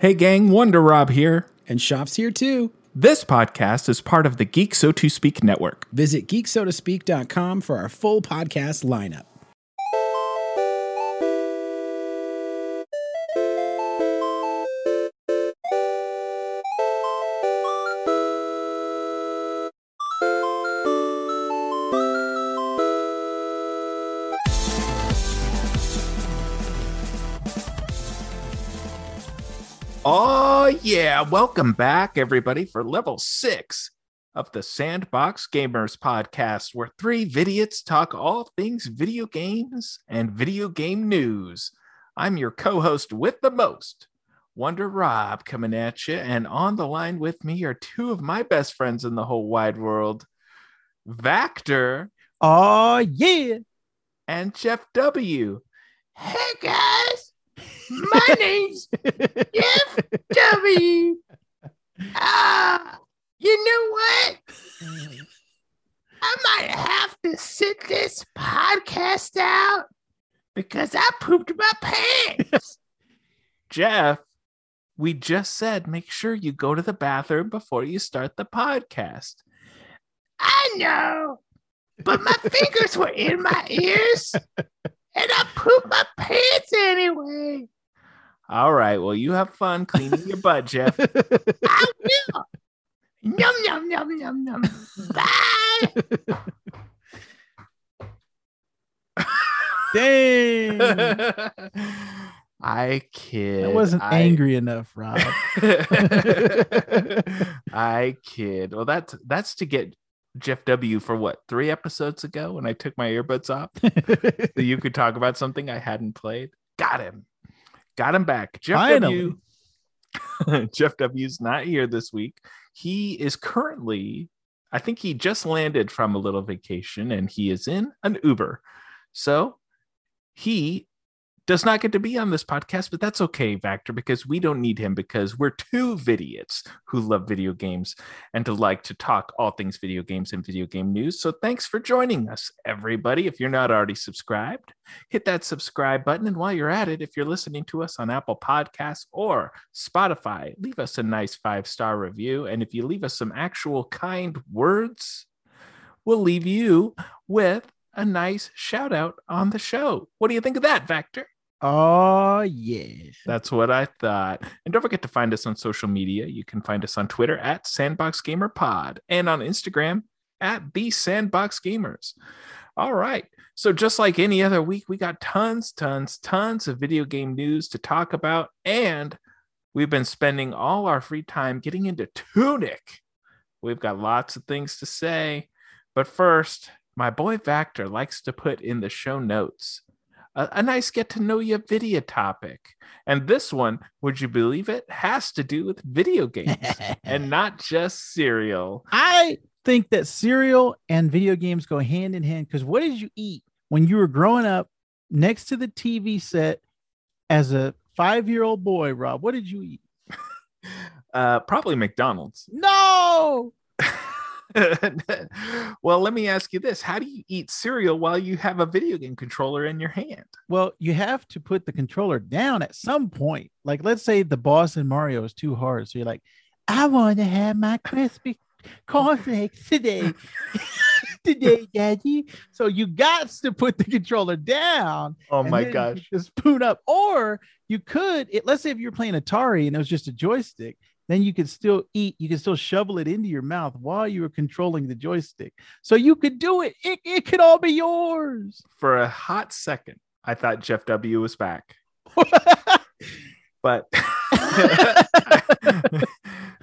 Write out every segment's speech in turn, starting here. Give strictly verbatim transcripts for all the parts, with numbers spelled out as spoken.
Hey gang, Wonder Rob here. And Shop's here too. This podcast is part of the Geek So To Speak Network. Visit geek so to speak dot com for our full podcast lineup. Yeah, welcome back, everybody, for level six of the Sandbox Gamers podcast, where three vidiots talk all things video games and video game news. I'm your co-host with the most, Wonder Rob, coming at you, and on the line with me are two of my best friends in the whole wide world, Vactor. Oh, yeah. And Jeff W. Hey, guys. My name's Jeff W. Ah, uh, you know what? I might have to sit this podcast out because I pooped my pants. Jeff, we just said make sure you go to the bathroom before you start the podcast. I know, but my fingers were in my ears. And I pooped my pants anyway. All right. Well, you have fun cleaning your butt, Jeff. I will. Yum, yum, yum, yum, yum. Bye. Dang. I kid. I wasn't I... angry enough, Rob. I kid. Well, that's that's to get Jeff W. for what, three episodes ago when I took my earbuds off so you could talk about something I hadn't played. Got him. Got him back. Jeff Finally. W. Jeff W.'s not here this week. He is currently, I think he just landed from a little vacation and he is in an Uber. So he does not get to be on this podcast, but that's okay, Vactor, because we don't need him because we're two vidiots who love video games and to like to talk all things video games and video game news. So thanks for joining us, everybody. If you're not already subscribed, hit that subscribe button. And while you're at it, if you're listening to us on Apple Podcasts or Spotify, leave us a nice five-star review. And if you leave us some actual kind words, we'll leave you with a nice shout out on the show. What do you think of that, Vactor? Oh, yeah. That's what I thought. And don't forget to find us on social media. You can find us on Twitter at Sandbox Gamer Pod and on Instagram at The Sandbox Gamers. All right. So just like any other week, we got tons, tons, tons of video game news to talk about. And we've been spending all our free time getting into Tunic. We've got lots of things to say. But first, my boy Vactor likes to put in the show notes A, a nice get-to-know-you video topic. And this one, would you believe it, has to do with video games and not just cereal. I think that cereal and video games go hand in hand because what did you eat when you were growing up next to the T V set as a five-year-old boy, Rob? What did you eat? uh, probably McDonald's. No! Well, let me ask you this. How do you eat cereal while you have a video game controller in your hand? Well, you have to put the controller down at some point. Like, let's say the boss in Mario is too hard. So you're like, I want to have my crispy cornflakes today. today, Daddy. So you got to put the controller down. Oh, my gosh. Just spoon up. Or you could, it, let's say if you're playing Atari and it was just a joystick, then you could still eat, you could still shovel it into your mouth while you were controlling the joystick. So you could do it. It, it could all be yours. For a hot second, I thought Jeff W. was back. But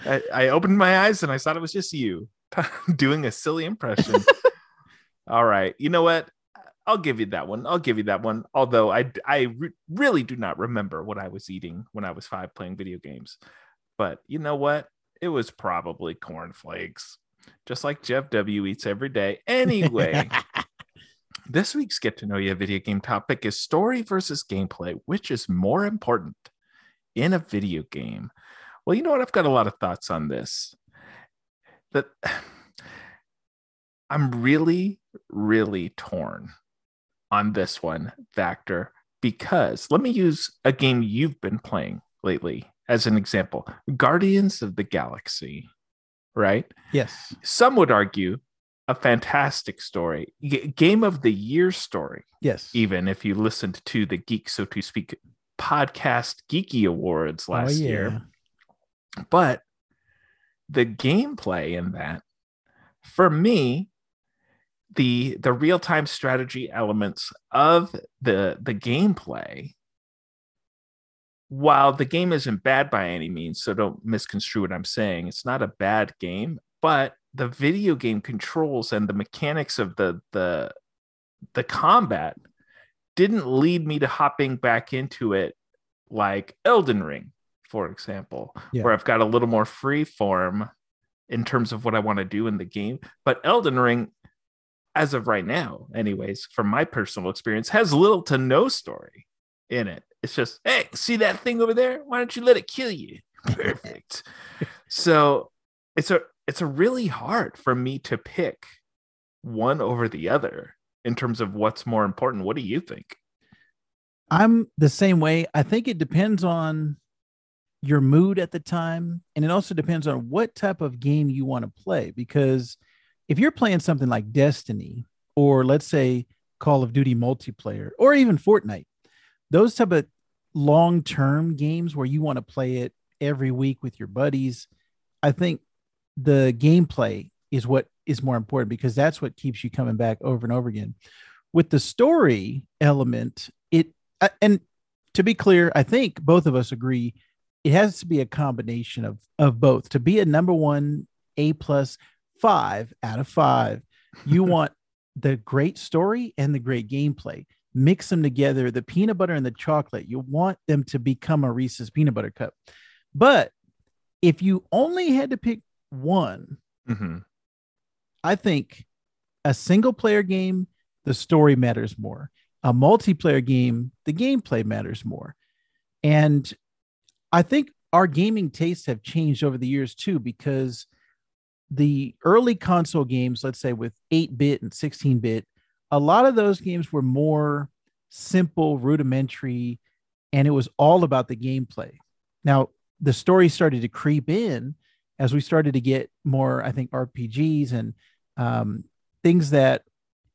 I, I opened my eyes and I thought it was just you doing a silly impression. All right. You know what? I'll give you that one. I'll give you that one. Although I, I re- really do not remember what I was eating when I was five playing video games. But you know what? It was probably cornflakes, just like Jeff W. eats every day. Anyway, this week's Get to Know You video game topic is story versus gameplay, which is more important in a video game. Well, you know what? I've got a lot of thoughts on this. That I'm really, really torn on this one, Vactor, because let me use a game you've been playing lately. as an example, Guardians of the Galaxy, right? Yes. Some would argue a fantastic story, G- game of the year story. Yes. Even if you listened to the Geek So To Speak podcast Geeky Awards last oh, yeah. year. But the gameplay in that, for me, the the real-time strategy elements of the the gameplay, while the game isn't bad by any means, so don't misconstrue what I'm saying, it's not a bad game, but the video game controls and the mechanics of the the the combat didn't lead me to hopping back into it like Elden Ring, for example, yeah. where I've got a little more free form in terms of what I want to do in the game. But Elden Ring, as of right now, anyways, from my personal experience, has little to no story in it. It's just, hey, see that thing over there? Why don't you let it kill you? Perfect. So it's a it's a really hard for me to pick one over the other in terms of what's more important. What do you think? I'm the same way. I think it depends on your mood at the time, and it also depends on what type of game you want to play, because if you're playing something like Destiny or, let's say, Call of Duty multiplayer or even Fortnite, those type of long-term games where you want to play it every week with your buddies, I think the gameplay is what is more important, because that's what keeps you coming back over and over again. With the story element, it and to be clear, I think both of us agree it has to be a combination of, of both. To be a number one A plus five out of five, you want the great story and the great gameplay. Mix them together, the peanut butter and the chocolate. You want them to become a Reese's peanut butter cup. But if you only had to pick one, mm-hmm. I think a single player game, the story matters more. A multiplayer game, the gameplay matters more. And I think our gaming tastes have changed over the years too, because the early console games, let's say with eight-bit and sixteen-bit, a lot of those games were more simple, rudimentary, and it was all about the gameplay. Now, the story started to creep in as we started to get more, I think, R P Gs and um, things that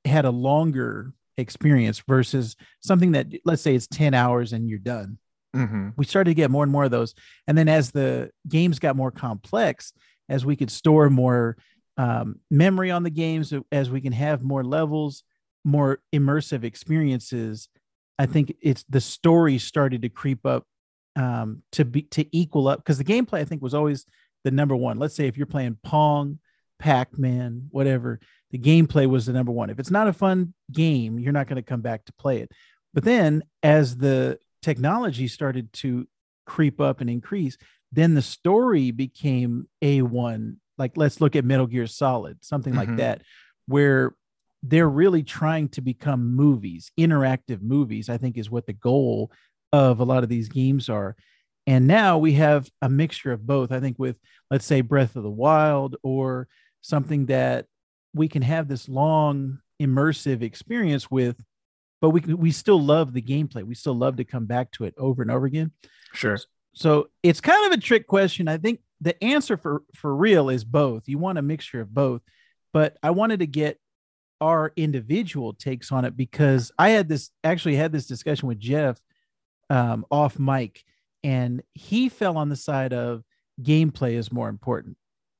had a longer experience versus something that, let's say it's ten hours and you're done. Mm-hmm. We started to get more and more of those. And then as the games got more complex, as we could store more um, memory on the games, as we can have more levels, more immersive experiences, I think it's the story started to creep up um, to be, to equal up, because the gameplay, I think, was always the number one. Let's say if you're playing Pong, Pac-Man, whatever, the gameplay was the number one. If it's not a fun game, you're not going to come back to play it. But then as the technology started to creep up and increase, then the story became A one. Like, let's look at Metal Gear Solid, something mm-hmm. like that, where they're really trying to become movies, interactive movies, I think is what the goal of a lot of these games are. And now we have a mixture of both, I think, with, let's say, Breath of the Wild or something that we can have this long immersive experience with, but we we still love the gameplay. We still love to come back to it over and over again. Sure. So it's kind of a trick question. I think the answer for, for real is both. You want a mixture of both, but I wanted to get our individual takes on it, because I had this actually had this discussion with Jeff um, off mic, and he fell on the side of gameplay is more important.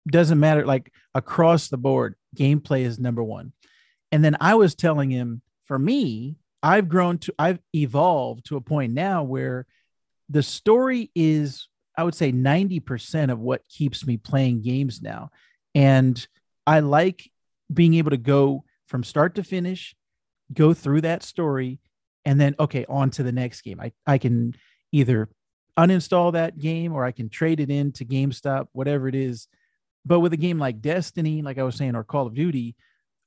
Doesn't matter, like across the board, gameplay is number one. And then I was telling him, for me, I've grown to, I've evolved to a point now where the story is, I would say, ninety percent of what keeps me playing games now. And I like being able to go from start to finish, go through that story, and then, okay, on to the next game. I, I can either uninstall that game or I can trade it into GameStop, whatever it is. But with a game like Destiny, like I was saying, or Call of Duty,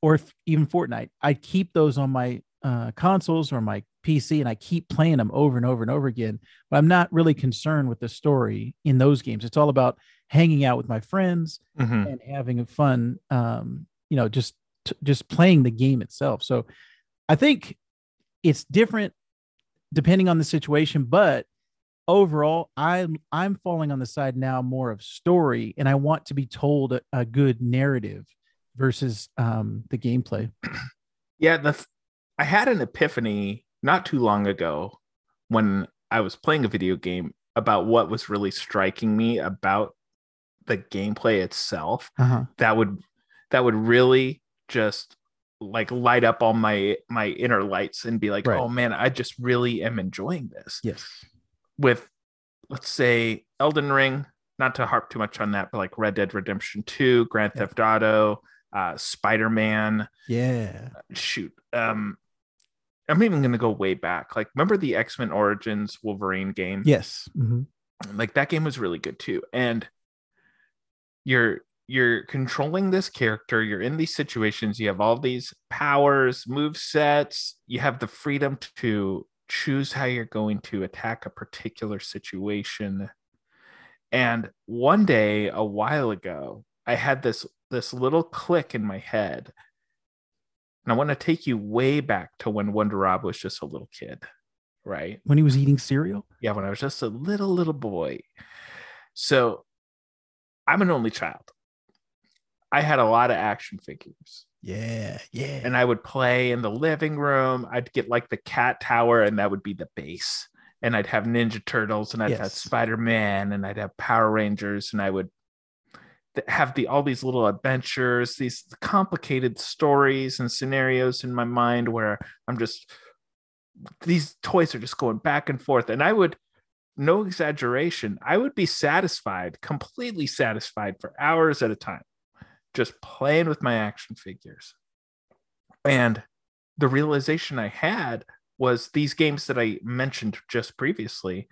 or if, even Fortnite, I keep those on my uh, consoles or my P C, and I keep playing them over and over and over again, but I'm not really concerned with the story in those games. It's all about hanging out with my friends mm-hmm. and having a fun, um, you know, just, t- just playing the game itself. So I think it's different depending on the situation, but overall, I'm I'm falling on the side now more of story, and I want to be told a, a good narrative versus um, the gameplay. Yeah, the th- I had an epiphany not too long ago when I was playing a video game about what was really striking me about the gameplay itself. Uh-huh. That would that would really just like light up all my my inner lights and be like, right. Oh man, I just really am enjoying this. Yes. With, let's say, Elden Ring, not to harp too much on that, but like Red Dead Redemption two, Grand yeah. Theft Auto, uh, Spider-Man. Yeah. Shoot. Um, I'm even going to go way back. Like, remember the X-Men Origins Wolverine game? Yes. Mm-hmm. Like, that game was really good too. And you're you're controlling this character. You're in these situations. You have all these powers, move sets. You have the freedom to choose how you're going to attack a particular situation. And one day, a while ago, I had this this little click in my head. And I want to take you way back to when Wonder Rob was just a little kid, right? When he was eating cereal? Yeah, when I was just a little, little boy. So I'm an only child. I had a lot of action figures. Yeah, yeah. And I would play in the living room. I'd get like the cat tower, and that would be the base. And I'd have Ninja Turtles, and I'd yes. have Spider-Man, and I'd have Power Rangers, and I would have the all these little adventures, these complicated stories and scenarios in my mind where I'm just, these toys are just going back and forth. And I would, no exaggeration, I would be satisfied, completely satisfied for hours at a time, just playing with my action figures. And the realization I had was these games that I mentioned just previously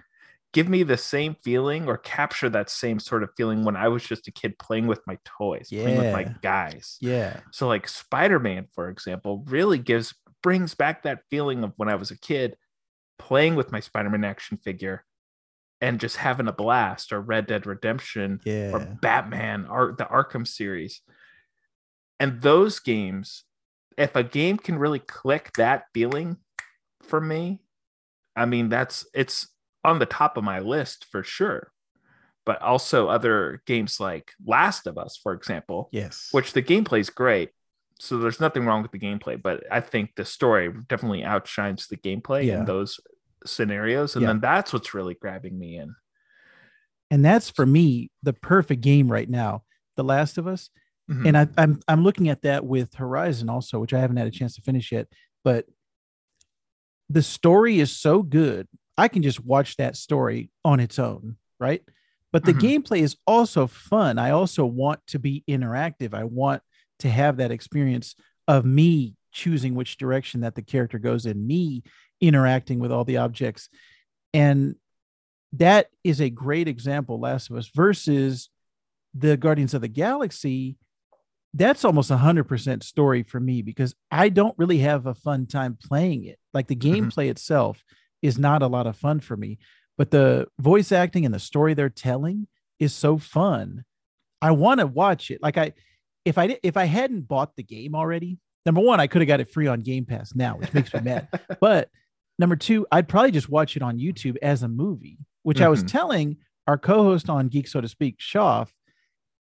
give me the same feeling or capture that same sort of feeling when I was just a kid playing with my toys, yeah. playing with my guys. Yeah. So like Spider-Man, for example, really gives brings back that feeling of when I was a kid playing with my Spider-Man action figure and just having a blast, or Red Dead Redemption, yeah. or Batman, or the Arkham series. And those games, if a game can really click that feeling for me, I mean, that's it's on the top of my list for sure. But also other games like Last of Us, for example, yes, which the gameplay is great. So there's nothing wrong with the gameplay, but I think the story definitely outshines the gameplay yeah. in those scenarios, and yeah. then that's what's really grabbing me in. And that's for me the perfect game right now, The Last of Us. Mm-hmm. And I, I'm I'm looking at that with Horizon also, which I haven't had a chance to finish yet. But the story is so good, I can just watch that story on its own, right? But the mm-hmm. gameplay is also fun. I also want to be interactive. I want to have that experience of me choosing which direction that the character goes in, me interacting with all the objects. And that is a great example, Last of Us, versus the Guardians of the Galaxy. That's almost one hundred percent story for me, because I don't really have a fun time playing it. Like the gameplay mm-hmm. itself is not a lot of fun for me, but the voice acting and the story they're telling is so fun. I want to watch it. Like I, if I, if I hadn't bought the game already, number one, I could have got it free on Game Pass now, which makes me mad. But number two, I'd probably just watch it on YouTube as a movie, which mm-hmm. I was telling our co-host on Geek So To Speak, Shoff,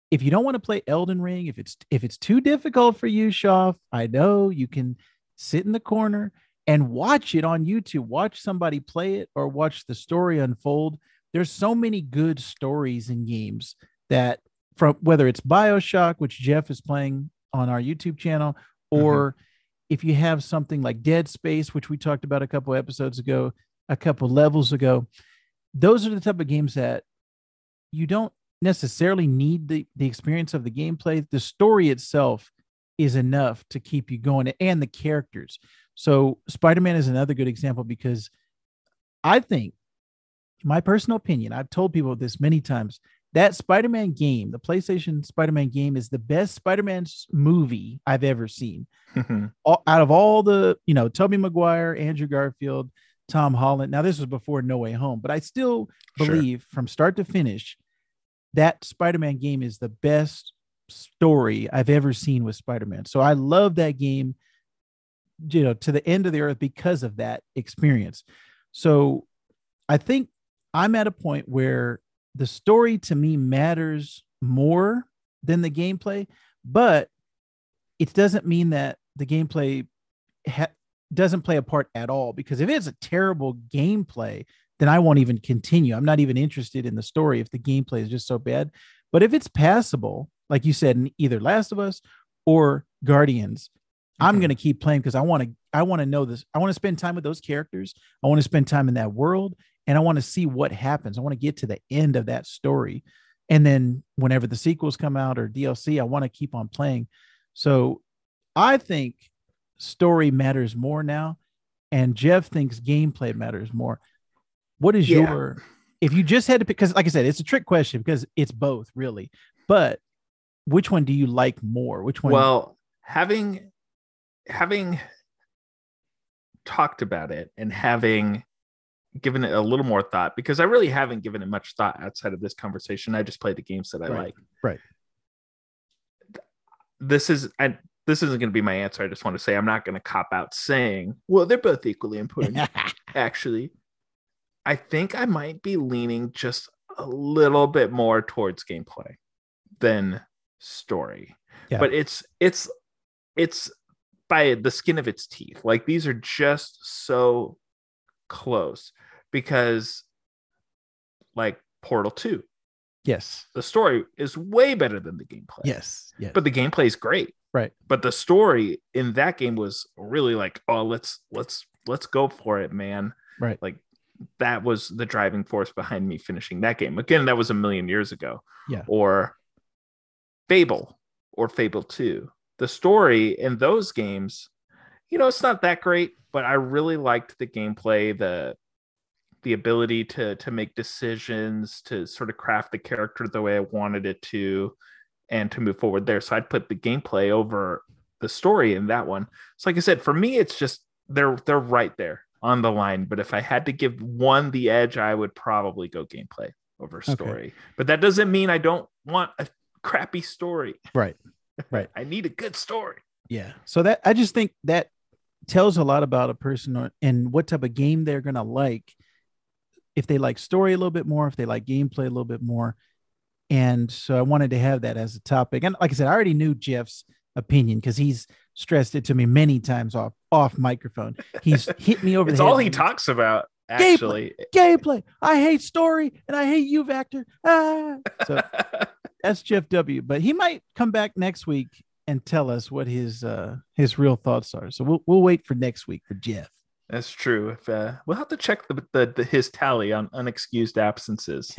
if you don't want to play Elden Ring, if it's if it's too difficult for you, Shoff, I know you can sit in the corner and watch it on YouTube. Watch somebody play it or watch the story unfold. There's so many good stories in games that, from whether it's BioShock, which Jeff is playing on our YouTube channel, or mm-hmm. if you have something like Dead Space, which we talked about a couple episodes ago, a couple levels ago, those are the type of games that you don't necessarily need the, the experience of the gameplay. The story itself is enough to keep you going, and the characters. So Spider-Man is another good example, because I think, my personal opinion, I've told people this many times, that Spider-Man game, the PlayStation Spider-Man game, is the best Spider-Man movie I've ever seen. Mm-hmm. All, out of all the, you know, Tobey Maguire, Andrew Garfield, Tom Holland. Now, this was before No Way Home, but I still believe sure. from start to finish, that Spider-Man game is the best story I've ever seen with Spider-Man. So I love that game, you know, to the end of the earth because of that experience. So I think I'm at a point where the story to me matters more than the gameplay, but it doesn't mean that the gameplay ha- doesn't play a part at all, because if it's a terrible gameplay, then I won't even continue. I'm not even interested in the story if the gameplay is just so bad. But if it's passable, like you said, in either Last of Us or Guardians, mm-hmm. I'm going to keep playing because I want to I want to know this. I want to spend time with those characters. I want to spend time in that world, and I want to see what happens. I want to get to the end of that story. And then whenever the sequels come out or D L C, I want to keep on playing. So I think story matters more now, and Jeff thinks gameplay matters more. What is yeah. your, if you just had to pick, because like I said, it's a trick question because it's both really, but which one do you like more? Which one? Well, having, having talked about it and having given it a little more thought, because I really haven't given it much thought outside of this conversation. I just play the games that I right. like. Right. This is, I, this isn't going to be my answer. I just want to say, I'm not going to cop out saying, well, they're both equally important. Actually, I think I might be leaning just a little bit more towards gameplay than story, yeah. but it's, it's, it's by the skin of its teeth. Like, these are just so close, because like Portal two, yes, the story is way better than the gameplay. Yes, yes. But the gameplay is great, right? But the story in that game was really like, oh, let's let's let's go for it, man. Right? Like, that was the driving force behind me finishing that game. Again, that was a million years ago. Yeah. Or Fable or Fable two. The story in those games, you know, it's not that great, but I really liked the gameplay, the the ability to to make decisions, to sort of craft the character the way I wanted it to, and to move forward there. So I'd put the gameplay over the story in that one. So like I said, for me, it's just they're they're right there on the line. But if I had to give one the edge, I would probably go gameplay over story. Okay. But that doesn't mean I don't want a crappy story. Right. Right. I need a good story. Yeah. So that I just think that tells a lot about a person or, and what type of game they're going to like. If they like story a little bit more, if they like gameplay a little bit more. And so I wanted to have that as a topic. And like I said, I already knew Jeff's opinion because he's stressed it to me many times off off microphone. He's hit me over the head. It's all he talks about, actually. Gameplay. Gameplay. I hate story and I hate you, Vector. Ah. So that's Jeff W. But he might come back next week and tell us what his uh, his real thoughts are. So we'll we'll wait for next week for Jeff. That's true. If uh, we'll have to check the, the, the his tally on unexcused absences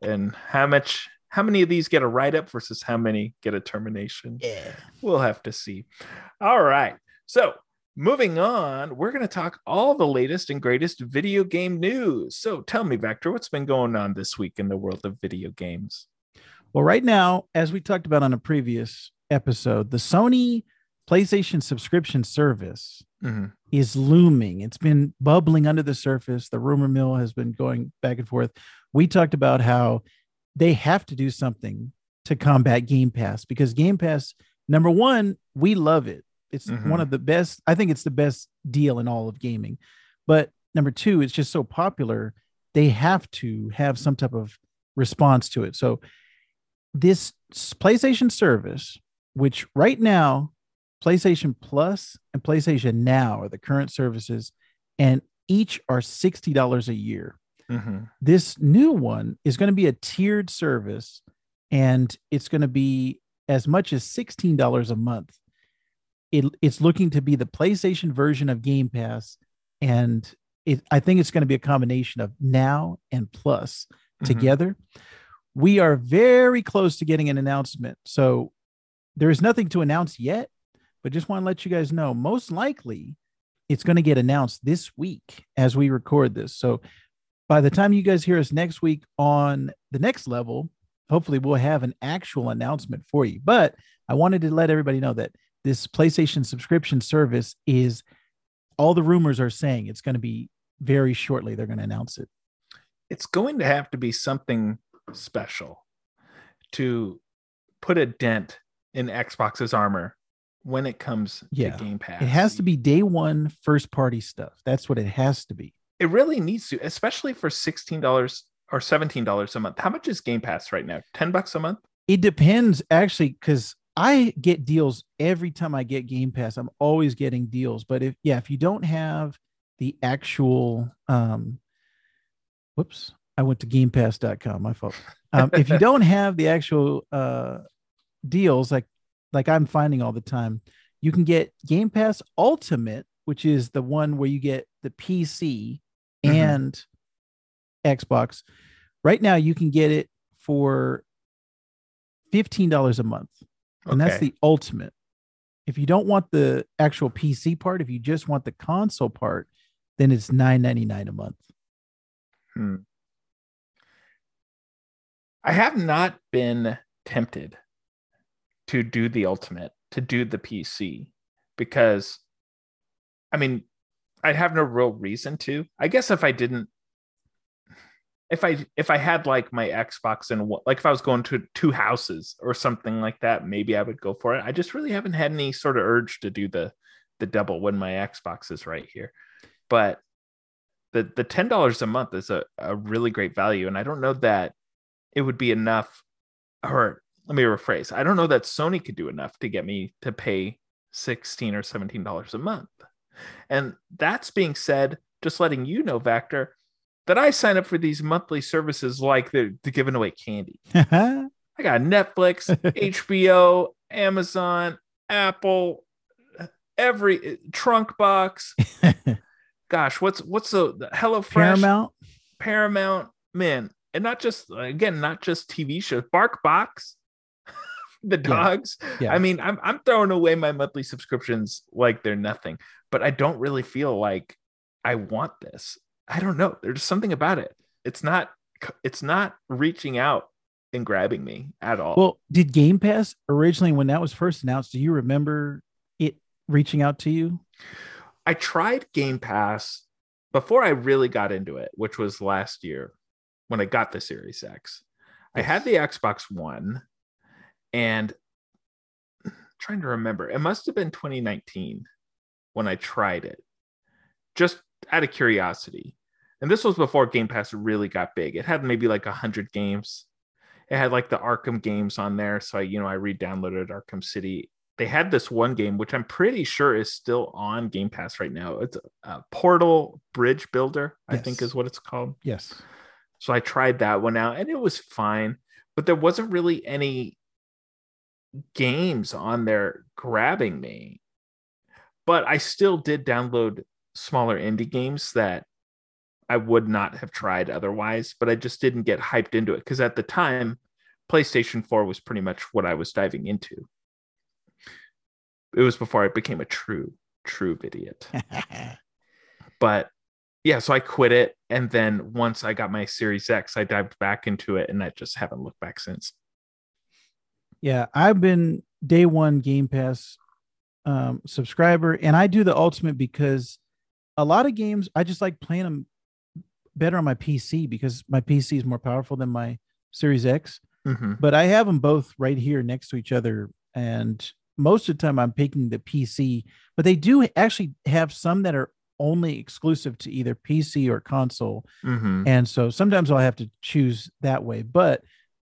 and how much how many of these get a write up versus how many get a termination. Yeah, we'll have to see. All right. So moving on, we're going to talk all the latest and greatest video game news. So tell me, Vector, what's been going on this week in the world of video games? Well, right now, as we talked about on a previous episode, the Sony PlayStation subscription service mm-hmm. is looming. It's been bubbling under the surface. The rumor mill has been going back and forth. We talked about how they have to do something to combat Game Pass, because Game Pass, number one, we love it. It's mm-hmm. one of the best. I think it's the best deal in all of gaming. But number two, it's just so popular. They have to have some type of response to it. So this PlayStation service, which right now, PlayStation Plus and PlayStation Now are the current services, and each are sixty dollars a year. Mm-hmm. This new one is going to be a tiered service, and it's going to be as much as sixteen dollars a month. It, it's looking to be the PlayStation version of Game Pass, and it, I think it's going to be a combination of Now and Plus mm-hmm. together. We are very close to getting an announcement, so there is nothing to announce yet, but just want to let you guys know, most likely it's going to get announced this week as we record this. So by the time you guys hear us next week on The Next Level, hopefully we'll have an actual announcement for you. But I wanted to let everybody know that this PlayStation subscription service is, all the rumors are saying it's going to be very shortly. They're going to announce it. It's going to have to be something special to put a dent in Xbox's armor when it comes yeah. to Game Pass. It has to be day one first party stuff. That's what it has to be. It really needs to, especially for sixteen dollars or seventeen dollars a month. How much is Game Pass right now? ten bucks a month? It depends, actually, because I get deals every time I get Game Pass. I'm always getting deals. But if, yeah, if you don't have the actual, um, whoops, I went to game pass dot com, my fault. Um, if you don't have the actual uh, deals, like, like I'm finding all the time, you can get Game Pass Ultimate, which is the one where you get the P C mm-hmm. and Xbox. Right now, you can get it for fifteen dollars a month. And okay. that's the ultimate. If you don't want the actual P C part, if you just want the console part, then it's nine ninety-nine a month. Hmm. I have not been tempted to do the ultimate, to do the P C, because, I mean, I'd have no real reason to. I guess if I didn't, if I if I had like my Xbox and like if I was going to two houses or something like that, maybe I would go for it. I just really haven't had any sort of urge to do the the double when my Xbox is right here. But the the ten dollars a month is a, a really great value, and I don't know that it would be enough. Or let me rephrase. I don't know that Sony could do enough to get me to pay sixteen dollars or seventeen dollars a month. And that's being said, just letting you know, Vactor, that I sign up for these monthly services like they're, they're giving away candy. I got Netflix, H B O, Amazon, Apple, every trunk box. Gosh, what's what's the, the HelloFresh? Paramount. Paramount, man. And not just, again, not just T V shows. BarkBox, the dogs. Yeah. Yeah. I mean, I'm I'm throwing away my monthly subscriptions like they're nothing. But I don't really feel like I want this. I don't know. There's something about it. It's not. It's not reaching out and grabbing me at all. Well, did Game Pass originally, when that was first announced, do you remember it reaching out to you? I tried Game Pass before I really got into it, which was last year. When I got the Series X, I had the Xbox One, and I'm trying to remember, it must have been twenty nineteen when I tried it, just out of curiosity. And this was before Game Pass really got big. It had maybe like one hundred games. It had like the Arkham games on there. So I, you know, I re-downloaded Arkham City. They had this one game, which I'm pretty sure is still on Game Pass right now. It's a Portal Bridge Builder, yes. I think is what it's called. Yes. So I tried that one out and it was fine, but there wasn't really any games on there grabbing me. But I still did download smaller indie games that I would not have tried otherwise, but I just didn't get hyped into it because at the time, PlayStation four was pretty much what I was diving into. It was before I became a true, true idiot. But yeah, so I quit it. And then once I got my Series X, I dived back into it and I just haven't looked back since. Yeah, I've been day one Game Pass um, subscriber, and I do the ultimate because a lot of games, I just like playing them better on my P C because my P C is more powerful than my Series X. Mm-hmm. But I have them both right here next to each other. And most of the time I'm picking the P C, but they do actually have some that are only exclusive to either P C or console. Mm-hmm. And so sometimes I'll have to choose that way, but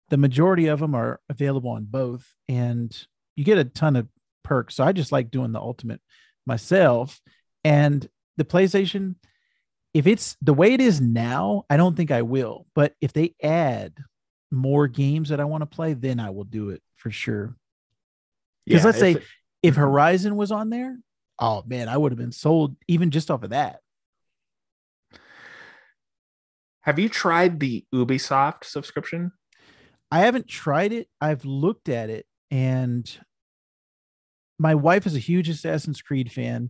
the majority of them are available on both and you get a ton of perks. So I just like doing the ultimate myself. And the PlayStation, if it's the way it is now, I don't think I will, but if they add more games that I want to play, then I will do it for sure. Because yeah, let's say it, if Horizon was on there, oh man, I would have been sold even just off of that. Have you tried the Ubisoft subscription? I haven't tried it. I've looked at it, and my wife is a huge Assassin's Creed fan.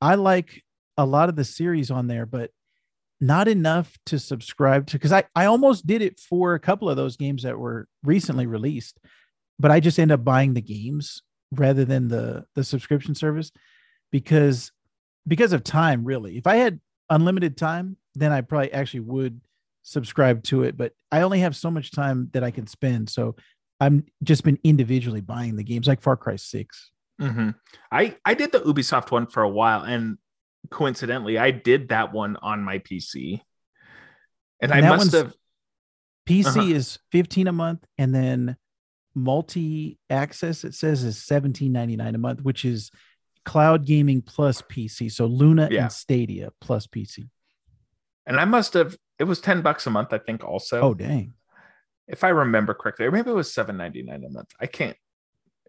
I like a lot of the series on there, but not enough to subscribe to because I, I almost did it for a couple of those games that were recently released, but I just end up buying the games rather than the, the subscription service. Because because of time, really. If I had unlimited time, then I probably actually would subscribe to it. But I only have so much time that I can spend. So I'm just been individually buying the games like Far Cry six. Mm-hmm. I, I did the Ubisoft one for a while. And coincidentally, I did that one on my P C. And, and I must have... P C uh-huh. is fifteen a month, and then multi-access, it says, is seventeen ninety-nine a month, which is cloud gaming plus P C. So Luna yeah. and Stadia plus P C. And I must have... It was ten bucks a month, I think, also. Oh, dang. If I remember correctly, or maybe it was seven ninety-nine a month. I can't.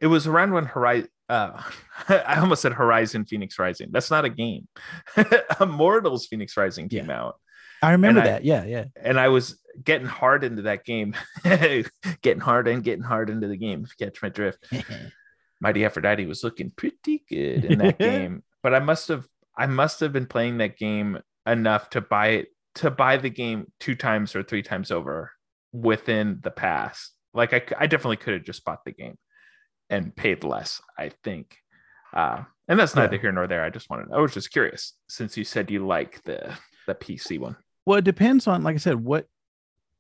It was around when Horizon... Uh, I almost said Horizon Phoenix Rising. That's not a game. Immortals Fenyx Rising came yeah. out. I remember that. I, yeah, yeah. And I was getting hard into that game. Getting hard and getting hard into the game, if you catch my drift. Mighty Aphrodite was looking pretty good in that game. But I must have I must have been playing that game enough to buy it, to buy the game two times or three times over within the past. Like, I, I definitely could have just bought the game and paid less, I think. Uh, and that's neither yeah. here nor there. I just wanted, I was just curious, since you said you like the, the P C one. Well, it depends on, like I said, what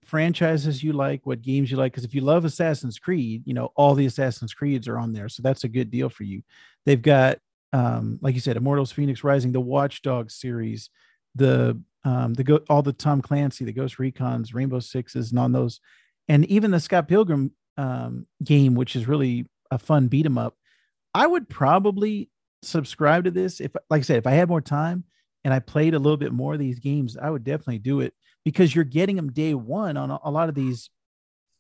franchises you like, what games you like. Because if you love Assassin's Creed, you know, all the Assassin's Creeds are on there. So that's a good deal for you. They've got, um, like you said, Immortals Fenyx Rising, the Watch Dogs series, the um, the all the Tom Clancy, the Ghost Recons, Rainbow Sixes, and on those. And even the Scott Pilgrim um, game, which is really a fun beat 'em up. I would probably subscribe to this if, like I said, if I had more time and I played a little bit more of these games, I would definitely do it, because you're getting them day one on a, a lot of these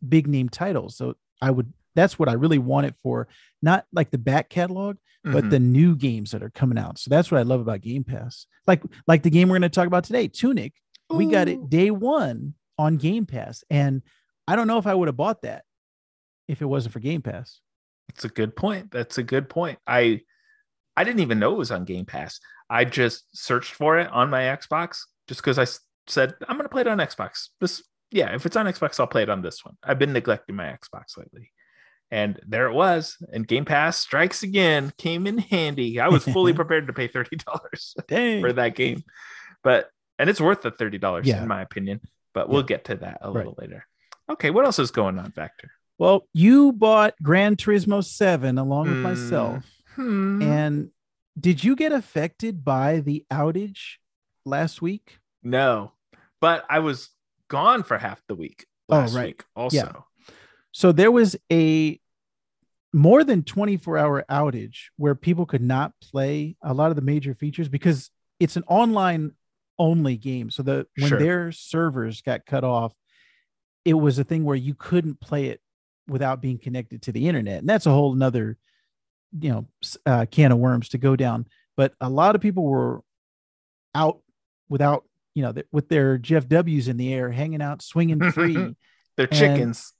big name titles. So I would, that's what I really want it for. Not like the back catalog, mm-hmm. but the new games that are coming out. So that's what I love about Game Pass. Like, like the game we're going to talk about today, Tunic. Ooh. We got it day one on Game Pass. And I don't know if I would have bought that if it wasn't for Game Pass. That's a good point. That's a good point. I I didn't even know it was on Game Pass. I just searched for it on my Xbox just because I said, I'm going to play it on Xbox. This, yeah, if it's on Xbox, I'll play it on this one. I've been neglecting my Xbox lately. And there it was. And Game Pass strikes again. Came in handy. I was fully prepared to pay thirty dollars for that game. But and it's worth the thirty dollars yeah. in my opinion. But we'll yeah. get to that a right. little later. Okay, what else is going on, Vector? Well, you bought Gran Turismo seven along with mm. myself. Hmm. And did you get affected by the outage last week? No, but I was gone for half the week last oh, right. week also. Yeah. So there was a more than twenty-four hour outage where people could not play a lot of the major features because it's an online only game. So the when sure. their servers got cut off, it was a thing where you couldn't play it without being connected to the internet. And that's a whole nother, you know, uh, can of worms to go down. But a lot of people were out without, you know, th- with their Jeff W's in the air, hanging out, swinging free. They're and chickens.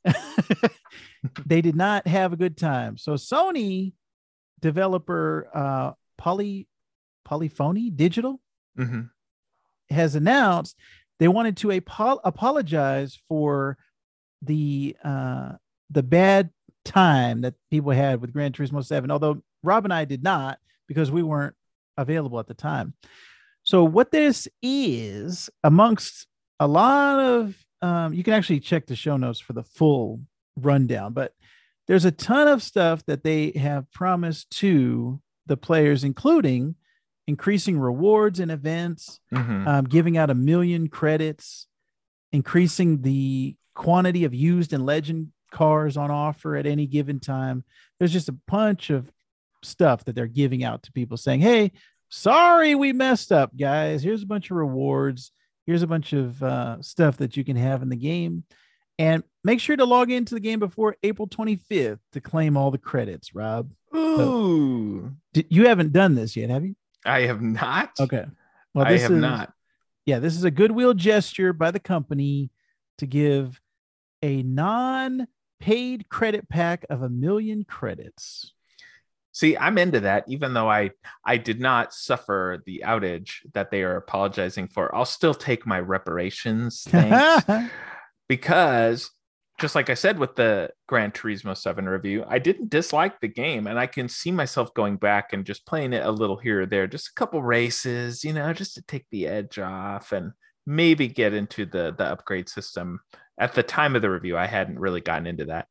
They did not have a good time. So Sony developer uh, Poly Polyphony Digital mm-hmm. has announced they wanted to ap- apologize for the uh, the bad time that people had with Gran Turismo seven, although Rob and I did not because we weren't available at the time. So what this is, amongst a lot of, um, you can actually check the show notes for the full rundown, but there's a ton of stuff that they have promised to the players, including increasing rewards and events, mm-hmm. um, giving out a million credits, increasing the quantity of used and legend cars on offer at any given time. There's just a bunch of stuff that they're giving out to people saying, hey, sorry we messed up, guys. Here's a bunch of rewards. Here's a bunch of uh, stuff that you can have in the game. And make sure to log into the game before April twenty-fifth to claim all the credits, Rob. Ooh. So, you haven't done this yet, have you? I have not. Okay. Well, this I have is, not. Yeah, this is a goodwill gesture by the company to give a non-paid credit pack of a million credits. See, I'm into that. Even though I, I did not suffer the outage that they are apologizing for, I'll still take my reparations, thanks. Because just like I said with the Gran Turismo seven review, I didn't dislike the game, and I can see myself going back and just playing it a little here or there, just a couple races, you know, just to take the edge off and maybe get into the, the upgrade system. At the time of the review, I hadn't really gotten into that.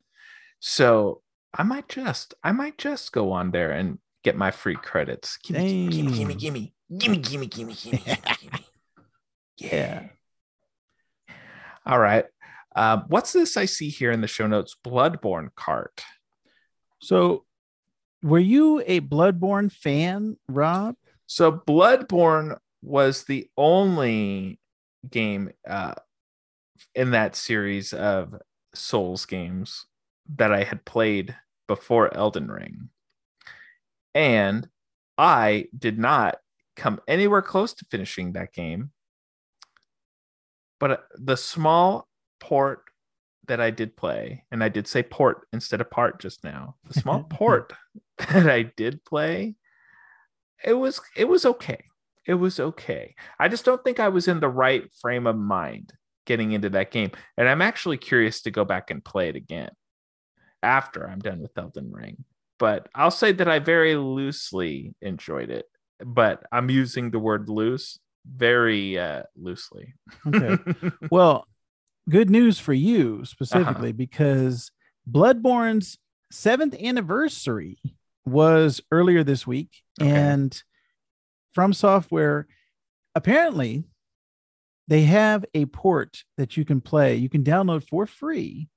So I might just, I might just go on there and get my free credits. Gimme, gimme, gimme, gimme, Gimme, gimme, gimme, gimme, gimme. Yeah. All right. Uh, what's this I see here in the show notes? Bloodborne Kart. So were you a Bloodborne fan, Rob? So Bloodborne was the only game uh, in that series of Souls games that I had played before Elden Ring. And I did not come anywhere close to finishing that game. But the small port that I did play, and I did say port instead of part just now, the small port that I did play, it was it was okay. It was okay. I just don't think I was in the right frame of mind getting into that game. And I'm actually curious to go back and play it again after I'm done with Elden Ring. But I'll say that I very loosely enjoyed it. But I'm using the word loose very uh, loosely. Okay. Well, good news for you specifically, uh-huh. because Bloodborne's seventh anniversary was earlier this week. Okay. And From Software, apparently, they have a port that you can play. You can download for free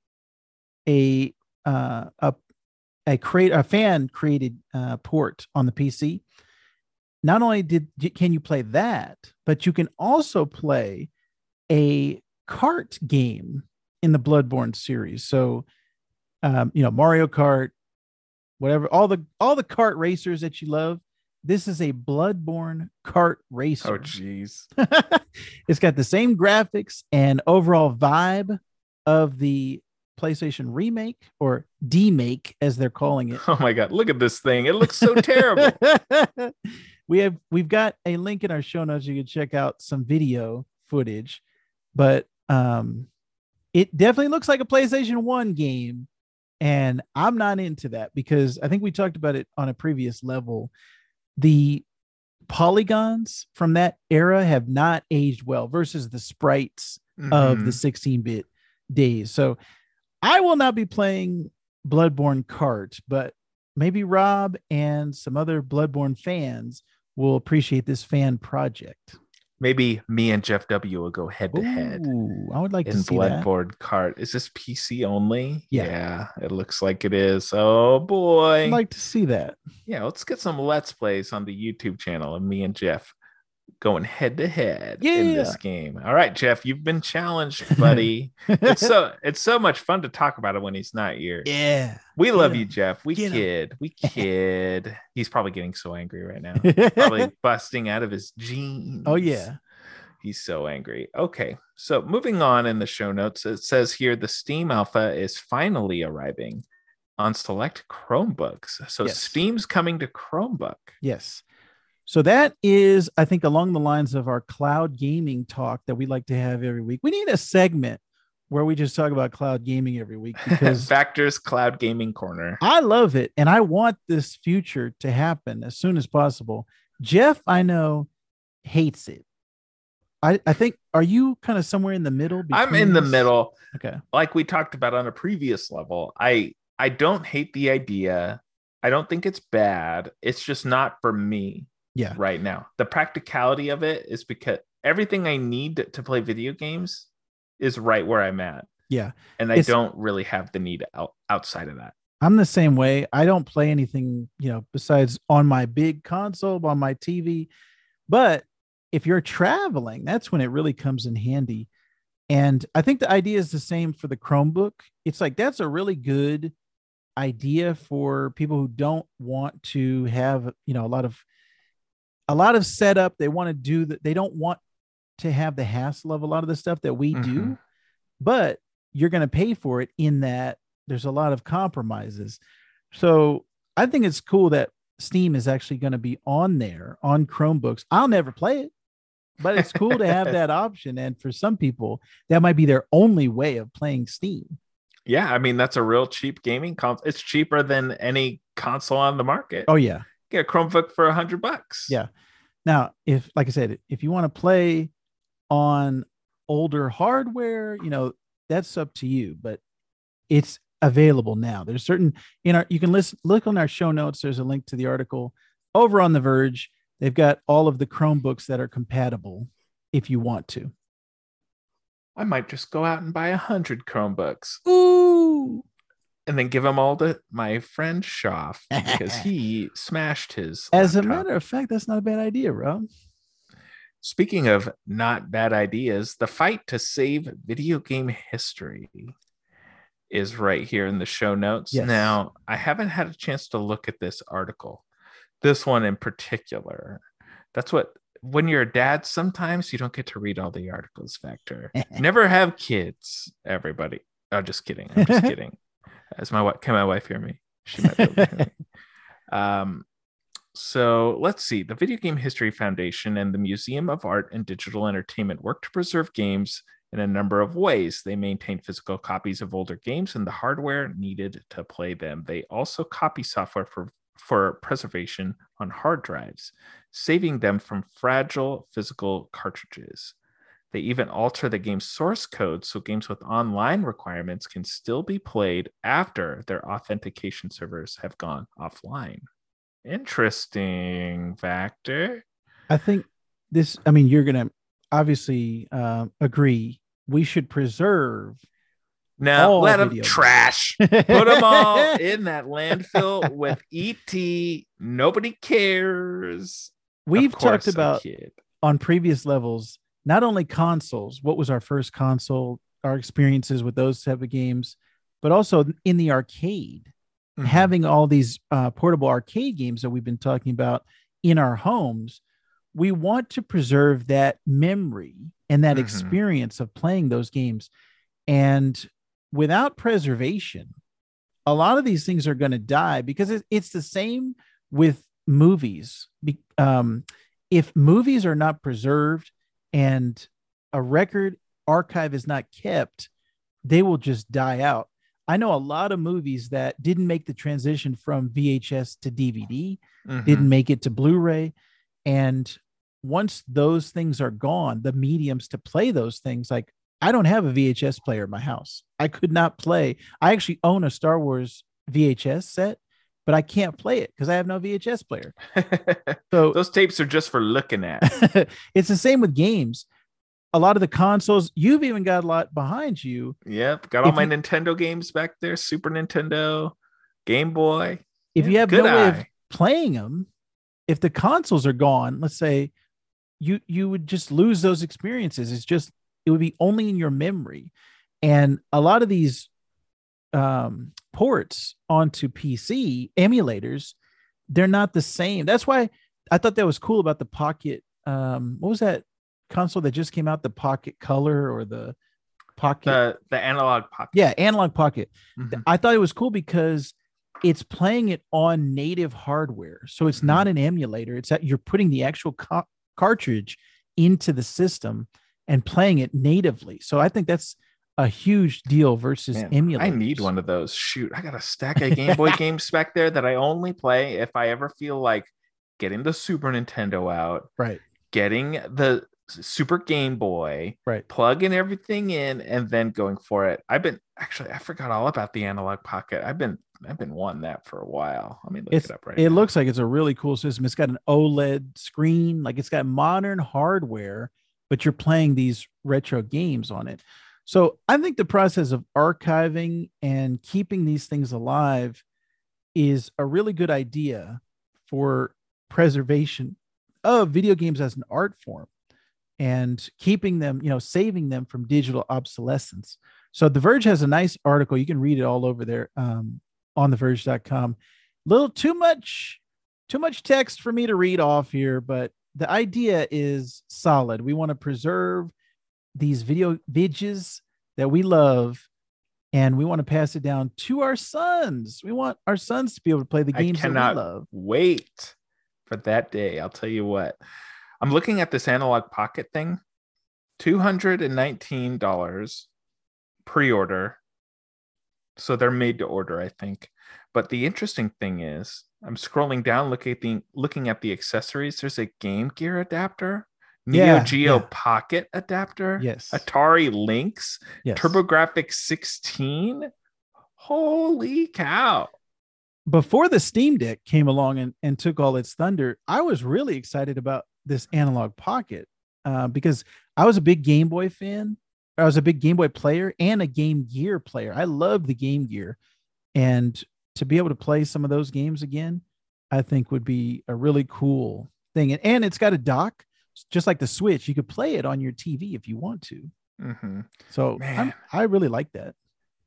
a uh, a a create a fan created uh, port on the P C. Not only did can you play that, but you can also play a kart game in the Bloodborne series. So, um, you know, Mario Kart, whatever, all the all the kart racers that you love. This is a Bloodborne kart racer. Oh, jeez. It's got the same graphics and overall vibe of the PlayStation remake, or demake, as they're calling it. Oh, my God. Look at this thing. It looks so terrible. We have, we've got a link in our show notes. You can check out some video footage. But um, it definitely looks like a PlayStation one game. And I'm not into that because I think we talked about it on a previous level. The polygons from that era have not aged well versus the sprites mm-hmm. of the sixteen-bit days. So I will not be playing Bloodborne Kart, but maybe Rob and some other Bloodborne fans will appreciate this fan project. Maybe me and Jeff W will go head to head. Ooh, I would like to see Bloodborne that. Kart. Is this P C only? Yeah. yeah, it looks like it is. Oh boy, I'd like to see that. Yeah, let's get some Let's Plays on the YouTube channel of me and Jeff going head to head in this game. All right, Jeff, you've been challenged, buddy. it's so it's so much fun to talk about it when he's not here. Yeah, we love him. You, Jeff. We get kid, him. we kid. He's probably getting so angry right now. Probably busting out of his jeans. Oh yeah. He's so angry. Okay. So moving on in the show notes, it says here the Steam Alpha is finally arriving on select Chromebooks. So yes. Steam's coming to Chromebook. Yes. So that is, I think, along the lines of our cloud gaming talk that we like to have every week. We need a segment where we just talk about cloud gaming every week. Because Factor's Cloud Gaming Corner. I love it. And I want this future to happen as soon as possible. Jeff, I know, hates it. I, I think, are you kind of somewhere in the middle? I'm in the middle. Okay. Like we talked about on a previous level, I, I don't hate the idea. I don't think it's bad. It's just not for me yeah. right now. The practicality of it is because everything I need to play video games is right where I'm at. Yeah. And I it's, don't really have the need out, outside of that. I'm the same way. I don't play anything, you know, besides on my big console, on my T V. But if you're traveling, that's when it really comes in handy. And I think the idea is the same for the Chromebook. It's like, that's a really good idea for people who don't want to have, you know, a lot of, a lot of setup. They want to do that. They don't want to have the hassle of a lot of the stuff that we mm-hmm. do, but you're going to pay for it in that there's a lot of compromises. So I think it's cool that Steam is actually going to be on there on Chromebooks. I'll never play it, but it's cool to have that option. And for some people, that might be their only way of playing Steam. Yeah. I mean, that's a real cheap gaming console. It's cheaper than any console on the market. Oh yeah. Get a Chromebook for a hundred bucks. Yeah. Now, if, like I said, if you want to play on older hardware, you know, that's up to you, but it's available now. There's certain in our, you can listen, look on our show notes. There's a link to the article over on The Verge They've got all of the Chromebooks that are compatible if you want to. I might just go out and buy a hundred Chromebooks. Ooh. And then give them all to my friend Schaff because he smashed his laptop. As a matter of fact, that's not a bad idea, Rob. Speaking of not bad ideas, the fight to save video game history is right here in the show notes. Yes. Now, I haven't had a chance to look at this article. This one in particular. That's what, when you're a dad, sometimes you don't get to read all the articles, Factor. Never have kids, everybody. I'm just kidding. I'm just kidding. As my wife, can my wife hear me? She might be able to hear me. Um, so let's see. The Video Game History Foundation and the Museum of Art and Digital Entertainment work to preserve games in a number of ways. They maintain physical copies of older games and the hardware needed to play them. They also copy software for for preservation on hard drives, saving them from fragile physical cartridges. They even alter the game's source code so games with online requirements can still be played after their authentication servers have gone offline. Interesting, Factor. I think this, I mean, you're going to obviously uh, agree we should preserve. Now let them trash. Put them all in that landfill with E T. Nobody cares. We've talked about on previous levels, not only consoles, what was our first console, our experiences with those type of games, but also in the arcade, mm-hmm. having all these uh, portable arcade games that we've been talking about in our homes. We want to preserve that memory and that mm-hmm. experience of playing those games. And without preservation, a lot of these things are going to die because it's the same with movies. Um, if movies are not preserved and a record archive is not kept, they will just die out. I know a lot of movies that didn't make the transition from V H S to D V D, mm-hmm. didn't make it to Blu-ray. And once those things are gone, the mediums to play those things, like I don't have a V H S player in my house. I could not play. I actually own a Star Wars V H S set, but I can't play it because I have no V H S player. So those tapes are just for looking at. It's the same with games. A lot of the consoles, you've even got a lot behind you. Yep. Got all if my you, Nintendo games back there. Super Nintendo, Game Boy. If yeah, you have no eye. way of playing them, if the consoles are gone, let's say you, you would just lose those experiences. It's just, it would be only in your memory. And a lot of these um, ports onto P C emulators, they're not the same. That's why I thought that was cool about the Pocket. Um, what was that console that just came out? The Pocket Color or the Pocket? The, the Analog Pocket. Yeah, Analog Pocket. Mm-hmm. I thought it was cool because it's playing it on native hardware. So it's mm-hmm. not an emulator. It's that you're putting the actual co- cartridge into the system and playing it natively. So I think that's a huge deal versus Man, emulators. I need one of those. Shoot, I got a stack of Game Boy games back there that I only play if I ever feel like getting the Super Nintendo out, right? Getting the Super Game Boy, right? Plugging everything in and then going for it. I've been actually, I forgot all about the Analog Pocket. I've been, I've been wanting that for a while. Let me look it's, it up right It now. Looks like it's a really cool system. It's got an OLED screen. Like it's got modern hardware, but you're playing these retro games on it. So I think the process of archiving and keeping these things alive is a really good idea for preservation of video games as an art form and keeping them, you know, saving them from digital obsolescence. So The Verge has a nice article. You can read it all over there um, on the verge dot com. A little too much, too much text for me to read off here, but the idea is solid. We want to preserve these video vidges that we love, and we want to pass it down to our sons. We want our sons to be able to play the games that we love. Wait for that day. I'll tell you what. I'm looking at this Analog Pocket thing. two hundred nineteen dollars pre-order. So they're made to order, I think. But the interesting thing is, I'm scrolling down, looking at the looking at the accessories. There's a Game Gear adapter, Neo yeah, Geo yeah. Pocket adapter, yes, Atari Lynx, yes. TurboGrafx sixteen. Holy cow! before the Steam Deck came along and, and took all its thunder, I was really excited about this Analog Pocket uh, because I was a big Game Boy fan. I was a big Game Boy player and a Game Gear player. I loved the Game Gear. And to be able to play some of those games again, I think would be a really cool thing. And, and it's got a dock, just like the Switch. You could play it on your T V if you want to. Mm-hmm. So I'm, I really like that.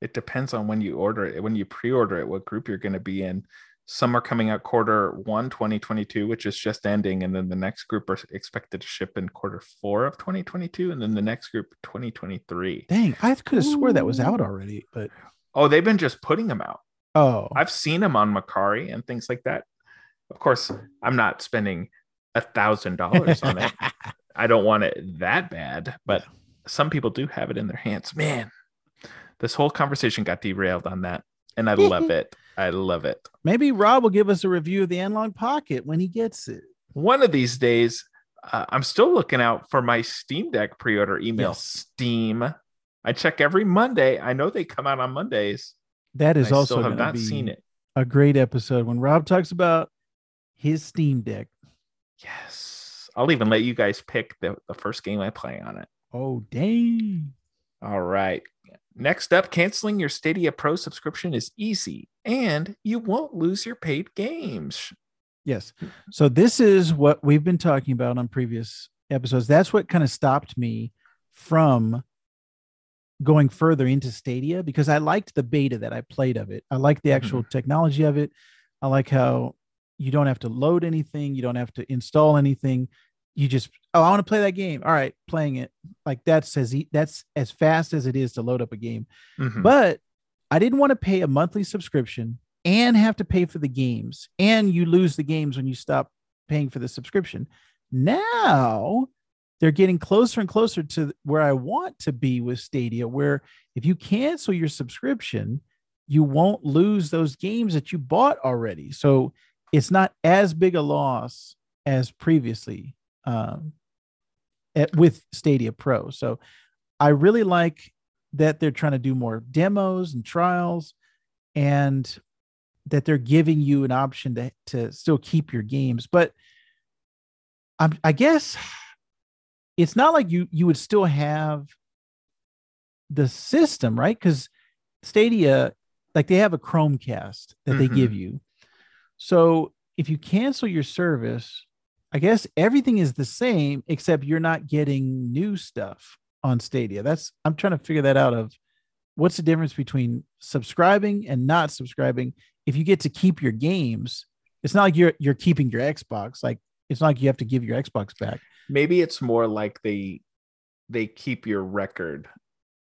It depends on when you order it, when you pre-order it, what group you're going to be in. Some are coming out quarter one, twenty twenty-two, which is just ending. And then the next group are expected to ship in quarter four of twenty twenty-two. And then the next group, twenty twenty-three. Dang, I could have swore that was out already. But oh, they've been just putting them out. Oh, I've seen them on Mercari and things like that. Of course, I'm not spending a thousand dollars on it. I don't want it that bad. But some people do have it in their hands. Man, this whole conversation got derailed on that. And I love it. I love it. Maybe Rob will give us a review of the Analog Pocket when he gets it. One of these days, uh, I'm still looking out for my Steam Deck pre-order email. Yes. Steam. I check every Monday. I know they come out on Mondays. That is I also have not seen it. A great episode when Rob talks about his Steam Deck. Yes. I'll even let you guys pick the, the first game I play on it. Oh, dang. All right. Next up, canceling your Stadia Pro subscription is easy, and you won't lose your paid games. Yes. So this is what we've been talking about on previous episodes. That's what kind of stopped me from going further into Stadia, because I liked the beta that I played of it. I liked the actual mm-hmm. technology of it. I like how you don't have to load anything. You don't have to install anything. You just, oh, I want to play that game. All right, playing it. Like that's as e- that's as fast as it is to load up a game. Mm-hmm. But I didn't want to pay a monthly subscription and have to pay for the games. And you lose the games when you stop paying for the subscription. Now they're getting closer and closer to where I want to be with Stadia, where if you cancel your subscription, you won't lose those games that you bought already. So it's not as big a loss as previously. Um, at, with Stadia Pro. So I really like that they're trying to do more demos and trials, and that they're giving you an option to, to still keep your games. But I'm, I guess it's not like you, you would still have the system, right? Because Stadia, like they have a Chromecast that mm-hmm. they give you. So if you cancel your service, I guess everything is the same, except you're not getting new stuff on Stadia. That's I'm trying to figure that out of what's the difference between subscribing and not subscribing. If you get to keep your games, it's not like you're, you're keeping your Xbox. Like it's not like you have to give your Xbox back. Maybe it's more like they, they keep your record.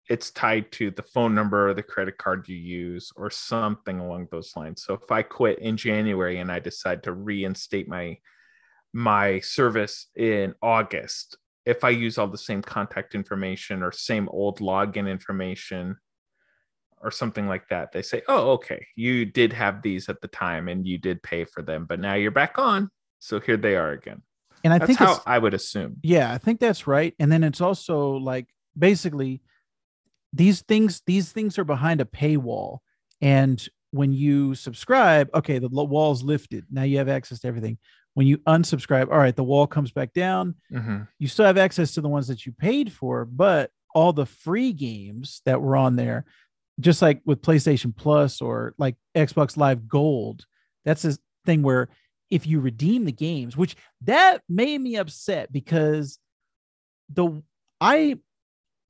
It's tied to the phone number or the credit card you use or something along those lines. So if I quit in January and I decide to reinstate my my service in August, if I use all the same contact information or same old login information or something like that, they say, oh, okay, you did have these at the time and you did pay for them, but now you're back on. So here they are again. And I that's think how I would assume. Yeah, I think that's right. And then it's also like, basically these things, these things are behind a paywall. And when you subscribe, okay, the wall's lifted. Now you have access to everything. When you unsubscribe, all right, the wall comes back down. Mm-hmm. You still have access to the ones that you paid for, but all the free games that were on there, just like with PlayStation Plus or like Xbox Live Gold, that's this thing where if you redeem the games, which that made me upset because the I,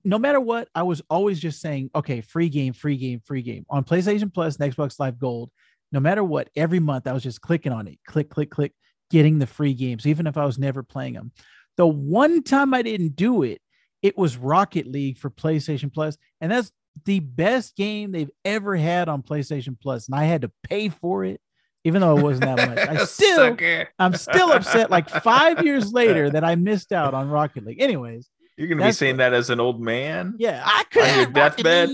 no matter what, I was always just saying, okay, free game, free game, free game. On PlayStation Plus and Xbox Live Gold, no matter what, every month I was just clicking on it, click, click, click. Getting the free games, even if I was never playing them. The one time I didn't do it, it was Rocket League for PlayStation Plus, and that's the best game they've ever had on PlayStation Plus, and I had to pay for it, even though it wasn't that much. I still, I'm still upset, like five years later, that I missed out on Rocket League. Anyways, you're gonna be saying that as an old man. Yeah, I could on your deathbed,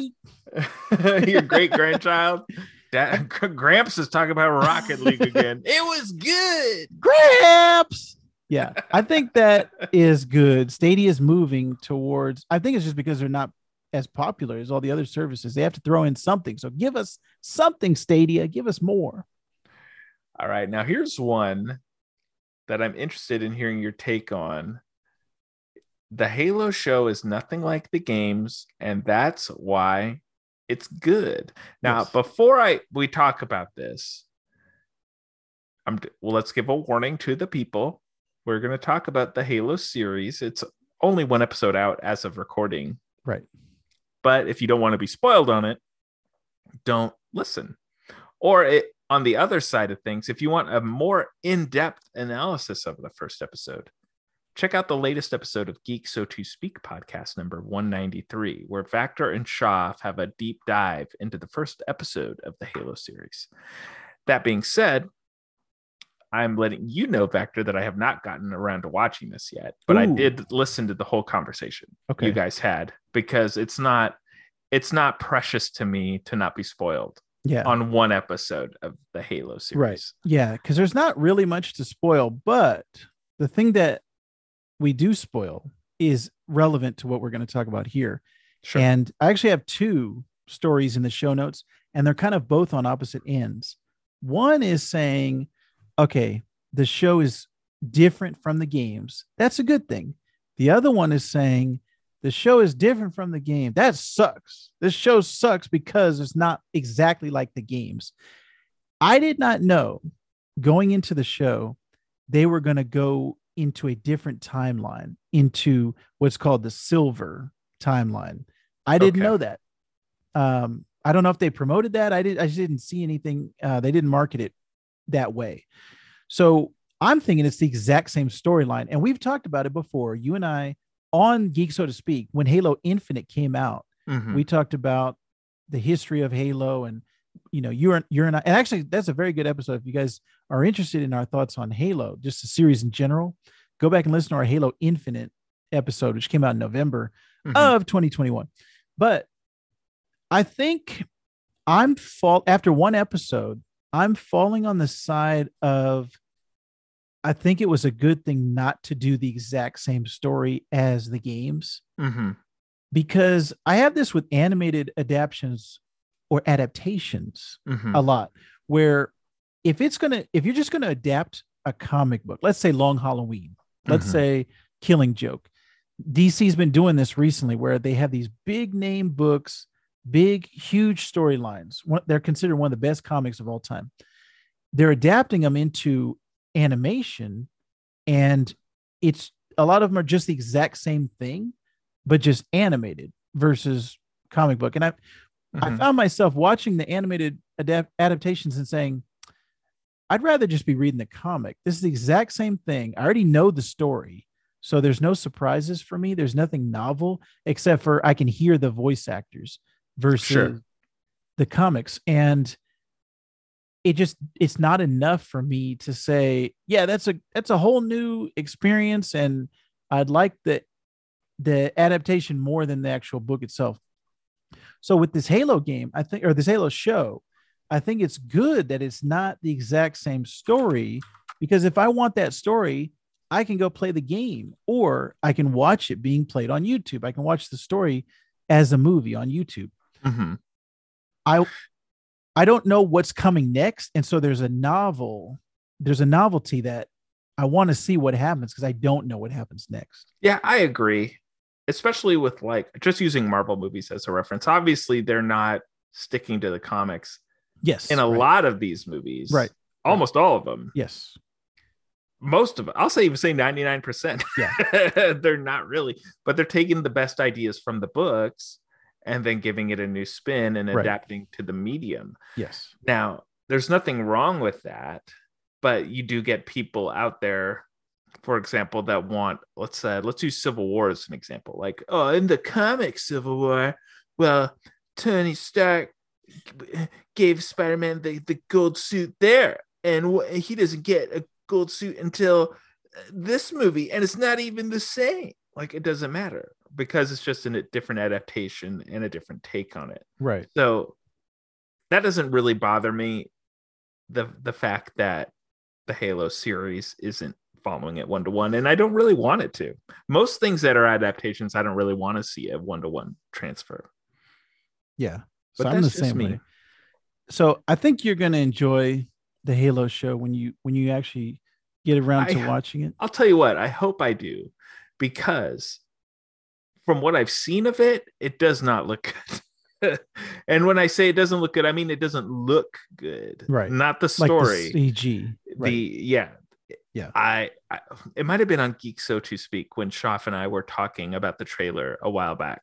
your great grandchild. Dad, Gramps is talking about Rocket League again. It was good. Gramps. Yeah, I think that is good. Stadia is moving towards, I think it's just because they're not as popular as all the other services. They have to throw in something. So give us something, Stadia. Give us more. All right. Now, here's one that I'm interested in hearing your take on. The Halo show is nothing like the games, and that's why it's good. Now, yes. before I we talk about this, I'm well, let's give a warning to the people. We're going to talk about the Halo series. It's only one episode out as of recording. Right. But if you don't want to be spoiled on it, don't listen. Or it, on the other side of things, if you want a more in-depth analysis of the first episode, check out the latest episode of Geek So To Speak podcast number one ninety-three, where Vactor and Shaaf have a deep dive into the first episode of the Halo series. That being said, I'm letting you know, Vactor, that I have not gotten around to watching this yet, but Ooh. I did listen to the whole conversation okay. you guys had, because it's not it's not precious to me to not be spoiled. Yeah. On one episode of the Halo series. Right. Yeah, because there's not really much to spoil, but the thing that we do spoil is relevant to what we're going to talk about here. Sure. And I actually have two stories in the show notes, and they're kind of both on opposite ends. One is saying, okay, the show is different from the games. That's a good thing. The other one is saying, the show is different from the game. That sucks. This show sucks because it's not exactly like the games. I did not know going into the show, they were going to go into a different timeline, into what's called the silver timeline. I didn't okay. know that. Um, I don't know if they promoted that. I, did, I just didn't see anything. Uh, they didn't market it that way. So I'm thinking it's the exact same storyline. And we've talked about it before. You and I, on Geek So To Speak, when Halo Infinite came out, mm-hmm. we talked about the history of Halo, and you know, you're you're and I, and actually that's a very good episode. If you guys are interested in our thoughts on Halo, just the series in general, go back and listen to our Halo Infinite episode, which came out in November mm-hmm. of twenty twenty-one. But I think I'm fall after one episode, I'm falling on the side of, I think it was a good thing not to do the exact same story as the games, mm-hmm. because I have this with animated adaptions or adaptations mm-hmm. a lot, where if it's going to, if you're just going to adapt a comic book, let's say Long Halloween, let's mm-hmm. say Killing Joke. D C has been doing this recently where they have these big name books, big, huge storylines. They're considered one of the best comics of all time. They're adapting them into animation, and it's a lot of them are just the exact same thing, but just animated versus comic book. And I, mm-hmm. I found myself watching the animated adapt- adaptations and saying, I'd rather just be reading the comic. This is the exact same thing. I already know the story, so there's no surprises for me. There's nothing novel except for I can hear the voice actors versus sure. the comics. And it just, it's not enough for me to say, yeah, that's a, that's a whole new experience. And I'd like the, the adaptation more than the actual book itself. So with this Halo game, I think, or this Halo show, I think it's good that it's not the exact same story, because if I want that story, I can go play the game, or I can watch it being played on YouTube. I can watch the story as a movie on YouTube. Mm-hmm. I, I don't know what's coming next. And so there's a novel, there's a novelty that I want to see what happens, because I don't know what happens next. Yeah, I agree. Especially with, like, just using Marvel movies as a reference. Obviously, they're not sticking to the comics. Yes. In a right. lot of these movies. Right. Almost right. all of them. Yes. Most of them. I'll say even say ninety-nine percent. Yeah. They're not really, but they're taking the best ideas from the books and then giving it a new spin and right. adapting to the medium. Yes. Now, there's nothing wrong with that, but you do get people out there, for example, that want, let's uh, let's use Civil War as an example. Like, oh, in the comic Civil War, well, Tony Stark gave Spider-Man the, the gold suit there, and he doesn't get a gold suit until this movie, and it's not even the same. Like, it doesn't matter, because it's just a different adaptation and a different take on it. Right. So that doesn't really bother me. The the fact that the Halo series isn't following it one to one, and I don't really want it to. Most things that are adaptations, I don't really want to see a one to one transfer. Yeah. But so I'm the same way. So I think you're going to enjoy the Halo show when you when you actually get around I, to watching it? I'll tell you what, I hope I do, because from what I've seen of it, it does not look good. And when I say it doesn't look good, I mean it doesn't look good. Right. Not the story. Like the C G. Right. The yeah. Yeah. I, I it might have been on Geek So To Speak when Schaff and I were talking about the trailer a while back.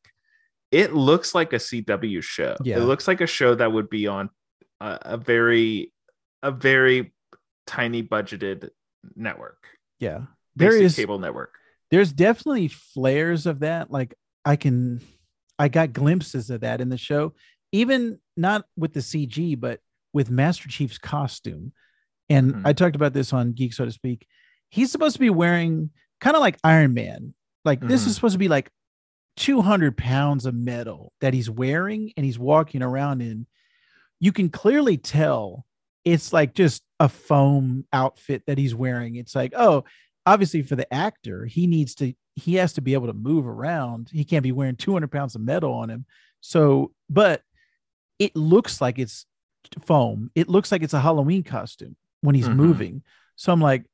It looks like a C W show. Yeah. It looks like a show that would be on a, a very a very tiny budgeted network. Yeah. There is cable network. There's definitely flares of that. Like I can I got glimpses of that in the show, even not with the C G, but with Master Chief's costume. And mm-hmm. I talked about this on Geek So To Speak. He's supposed to be wearing kind of like Iron Man. Like mm-hmm. this is supposed to be like two hundred pounds of metal that he's wearing and he's walking around in. You can clearly tell it's like just a foam outfit that he's wearing. It's like, oh, obviously for the actor, he needs to He has to be able to move around. He can't be wearing two hundred pounds of metal on him. So, but it looks like it's foam. It looks like it's a Halloween costume when he's mm-hmm. moving. So I'm like,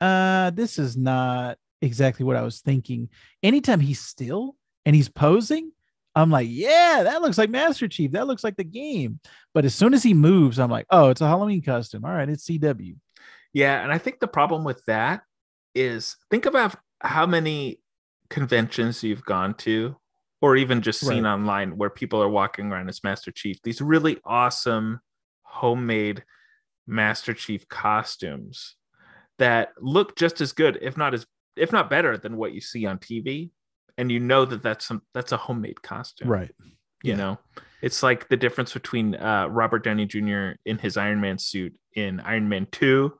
uh, this is not exactly what I was thinking. Anytime he's still and he's posing, I'm like, yeah, that looks like Master Chief. That looks like the game. But as soon as he moves, I'm like, oh, it's a Halloween costume. All right, it's C W. Yeah. And I think the problem with that is think about how many conventions you've gone to or even just seen right. online where people are walking around as Master Chief, these really awesome homemade Master Chief costumes that look just as good, if not as, if not better than what you see on T V. And you know that that's some, that's a homemade costume, right? You yeah. know, it's like the difference between uh, Robert Downey Junior in his Iron Man suit in Iron Man two,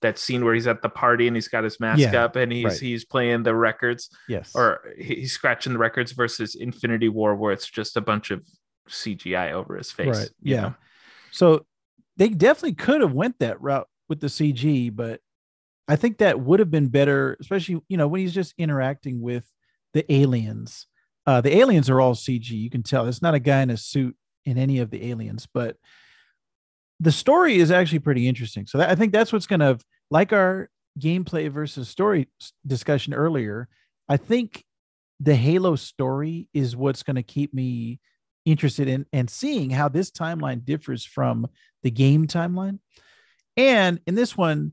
that scene where he's at the party and he's got his mask yeah, up and he's right. he's playing the records, yes, or he's scratching the records, versus Infinity War where it's just a bunch of C G I over his face. Right. Yeah. Know? So they definitely could have went that route with the C G, but I think that would have been better, especially, you know, when he's just interacting with the aliens. Uh, the aliens are all C G. You can tell it's not a guy in a suit in any of the aliens, but the story is actually pretty interesting. So that, I think that's what's going to, like our gameplay versus story discussion earlier, I think the Halo story is what's going to keep me interested in and seeing how this timeline differs from the game timeline. And in this one,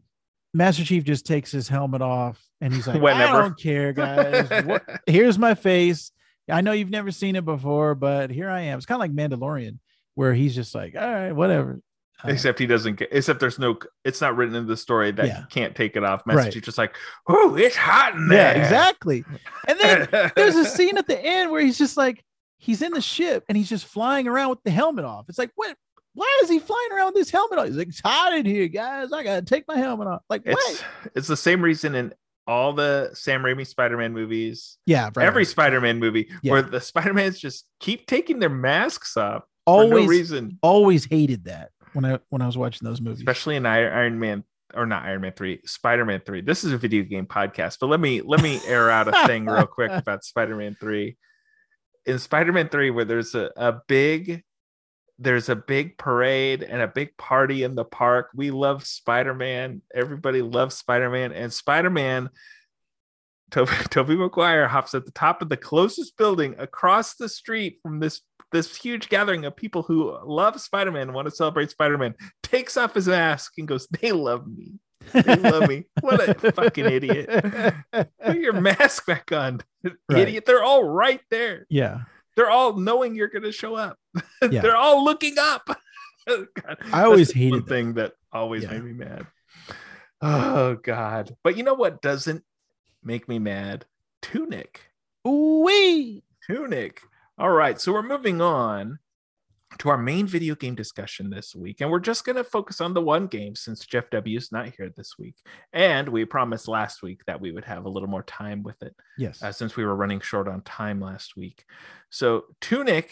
Master Chief just takes his helmet off and he's like, whenever. I don't care, guys. What? Here's my face. I know you've never seen it before, but here I am. It's kind of like Mandalorian where he's just like, all right, whatever. Uh, except he doesn't get, except there's no, it's not written in the story that yeah. he can't take it off. Master Chief's just like, oh, it's hot in there. Yeah, exactly. And then there's a scene at the end where he's just like, he's in the ship and he's just flying around with the helmet off. It's like, what? Why is he flying around with this helmet on? He's like, it's hot in here, guys. I got to take my helmet off. Like, what? It's, it's the same reason in all the Sam Raimi Spider-Man movies. Yeah. Right, every right. Spider-Man movie yeah. where the Spider-Mans just keep taking their masks off. Always, for no reason. Always hated that. When I when I was watching those movies, especially in Iron Man or not Iron Man three, Spider-Man three. This is a video game podcast, but let me let me air out a thing real quick about Spider-Man three. In Spider-Man three, where there's a, a big there's a big parade and a big party in the park. We love Spider-Man. Everybody loves Spider-Man, and Spider-Man Toby, Toby Maguire hops at the top of the closest building across the street from this this huge gathering of people who love Spider-Man and want to celebrate Spider-Man, takes off his mask and goes, they love me. They love me. What a fucking idiot. Put your mask back on, right. idiot. They're all right there. Yeah. They're all knowing you're going to show up. Yeah. They're all looking up. God, I always hated one that. thing that always yeah. made me mad. Oh God. But you know what doesn't make me mad? Tunic. Ooh-wee. Tunic. All right, so we're moving on to our main video game discussion this week, and we're just going to focus on the one game since Jeff W.'s not here this week. And we promised last week that we would have a little more time with it, yes, uh, since we were running short on time last week. So Tunic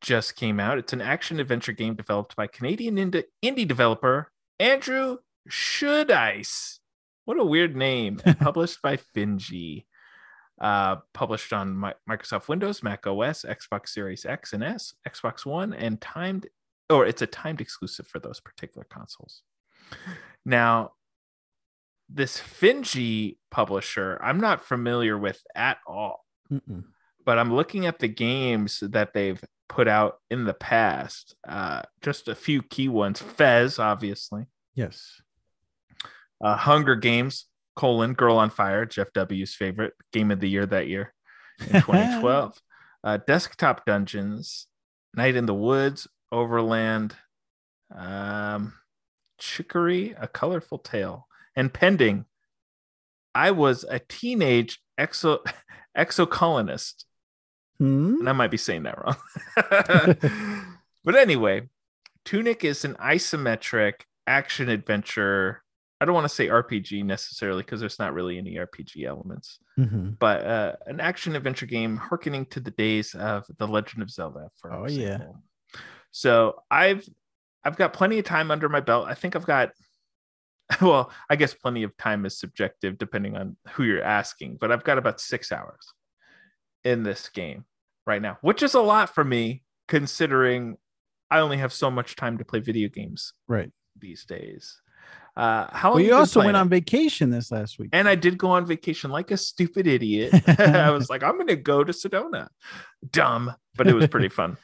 just came out. It's an action-adventure game developed by Canadian indie, indie developer Andrew Shoodice. What a weird name. And published by Finji. Uh, published on my, Microsoft Windows, Mac O S, Xbox Series X and S, Xbox One, and timed, or it's a timed exclusive for those particular consoles. Now, this Finji publisher, I'm not familiar with at all. Mm-mm. But I'm looking at the games that they've put out in the past. Uh, just a few key ones. Fez, obviously. Yes. Uh, Hunger Games, colon, Girl on Fire, Jeff W.'s favorite game of the year that year in twenty twelve. uh, Desktop Dungeons, Night in the Woods, Overland, um, Chicory, A Colorful Tale, and Pending, I Was a Teenage Exo Exocolonist. Hmm? And I might be saying that wrong. But anyway, Tunic is an isometric action adventure. I don't want to say R P G necessarily because there's not really any R P G elements, mm-hmm. but uh, an action adventure game hearkening to the days of The Legend of Zelda. For oh, example. Yeah. So I've I've got plenty of time under my belt. I think I've got, well, I guess plenty of time is subjective depending on who you're asking, but I've got about six hours in this game right now, which is a lot for me considering I only have so much time to play video games right these days. Uh, how well, you also went it? on vacation this last week, and I did go on vacation like a stupid idiot. I was like, I'm going to go to Sedona, dumb, but it was pretty fun.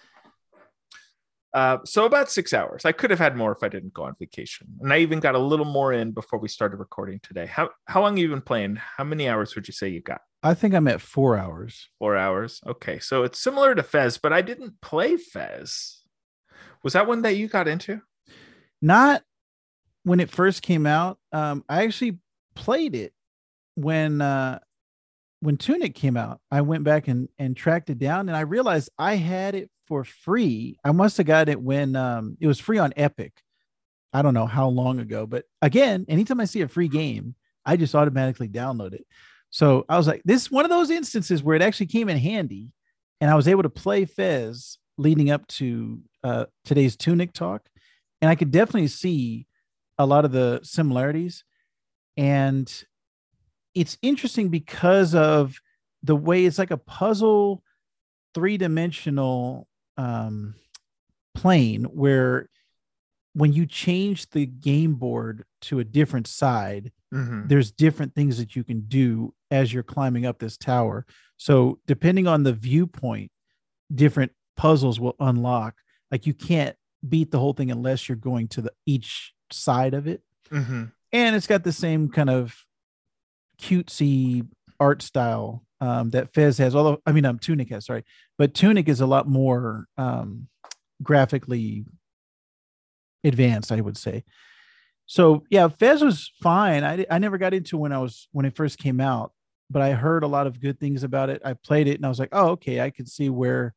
Uh, so about six hours. I could have had more if I didn't go on vacation, and I even got a little more in before we started recording today. How how long have you been playing? How many hours would you say you got? I think I'm at four hours. Four hours. Okay, so it's similar to Fez, but I didn't play Fez. Was that one that you got into? Not. When it first came out, um, I actually played it when uh, when Tunic came out. I went back and, and tracked it down, and I realized I had it for free. I must have got it when um, it was free on Epic. I don't know how long ago, but again, anytime I see a free game, I just automatically download it. So I was like, this is one of those instances where it actually came in handy, and I was able to play Fez leading up to uh, today's Tunic talk, and I could definitely see a lot of the similarities. And it's interesting because of the way it's like a puzzle, three-dimensional um, plane where when you change the game board to a different side, mm-hmm. there's different things that you can do as you're climbing up this tower. So depending on the viewpoint, different puzzles will unlock. Like you can't beat the whole thing unless you're going to the each side of it, mm-hmm. and it's got the same kind of cutesy art style um that Fez has, although I mean um, Tunic has, sorry but Tunic is a lot more um graphically advanced, I would say. So yeah, Fez was fine. I, I never got into when I was when it first came out, but I heard a lot of good things about it. I played it and I was like, oh okay, I can see where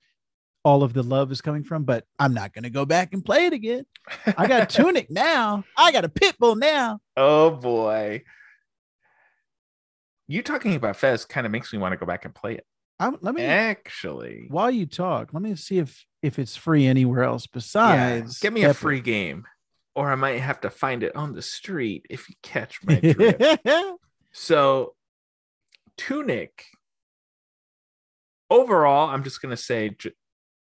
all of the love is coming from, but I'm not going to go back and play it again. I got Tunic now. I got a Pitbull now. Oh boy. You talking about Fez kind of makes me want to go back and play it. I'm, let me actually, while you talk, let me see if, if it's free anywhere else besides. Yeah, get me Pepper. a free game, or I might have to find it on the street if you catch my drift. So Tunic overall, I'm just going to say,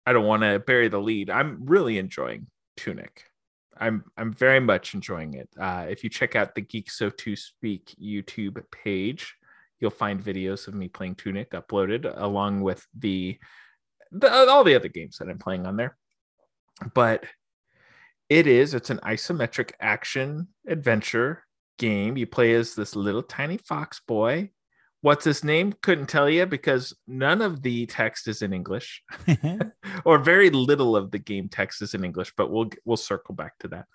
I don't want to bury the lead. I'm really enjoying Tunic. I'm I'm very much enjoying it. Uh, if you check out the Geek So To Speak YouTube page, you'll find videos of me playing Tunic uploaded along with the, the all the other games that I'm playing on there. But it is it's an isometric action adventure game. You play as this little tiny fox boy. What's his name? Couldn't tell you because none of the text is in English, or very little of the game text is in English, but we'll we'll circle back to that.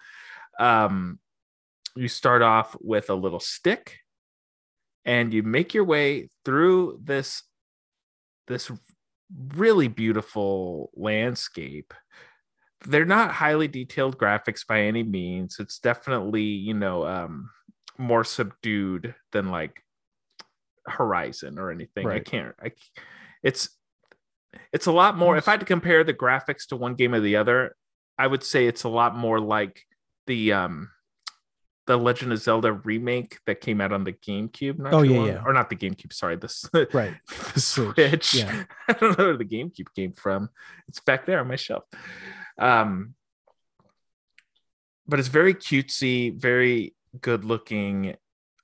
Um, you start off with a little stick and you make your way through this, this really beautiful landscape. They're not highly detailed graphics by any means. It's definitely, you know, um, more subdued than like Horizon or anything. Right. I can't I, it's it's a lot more. If I had to compare the graphics to one game or the other, I would say it's a lot more like the um the Legend of Zelda remake that came out on the GameCube not oh too yeah, long, yeah or not the GameCube sorry this right the Switch yeah. I don't know where the GameCube came from. It's back there on my shelf. Um but it's very cutesy, very good looking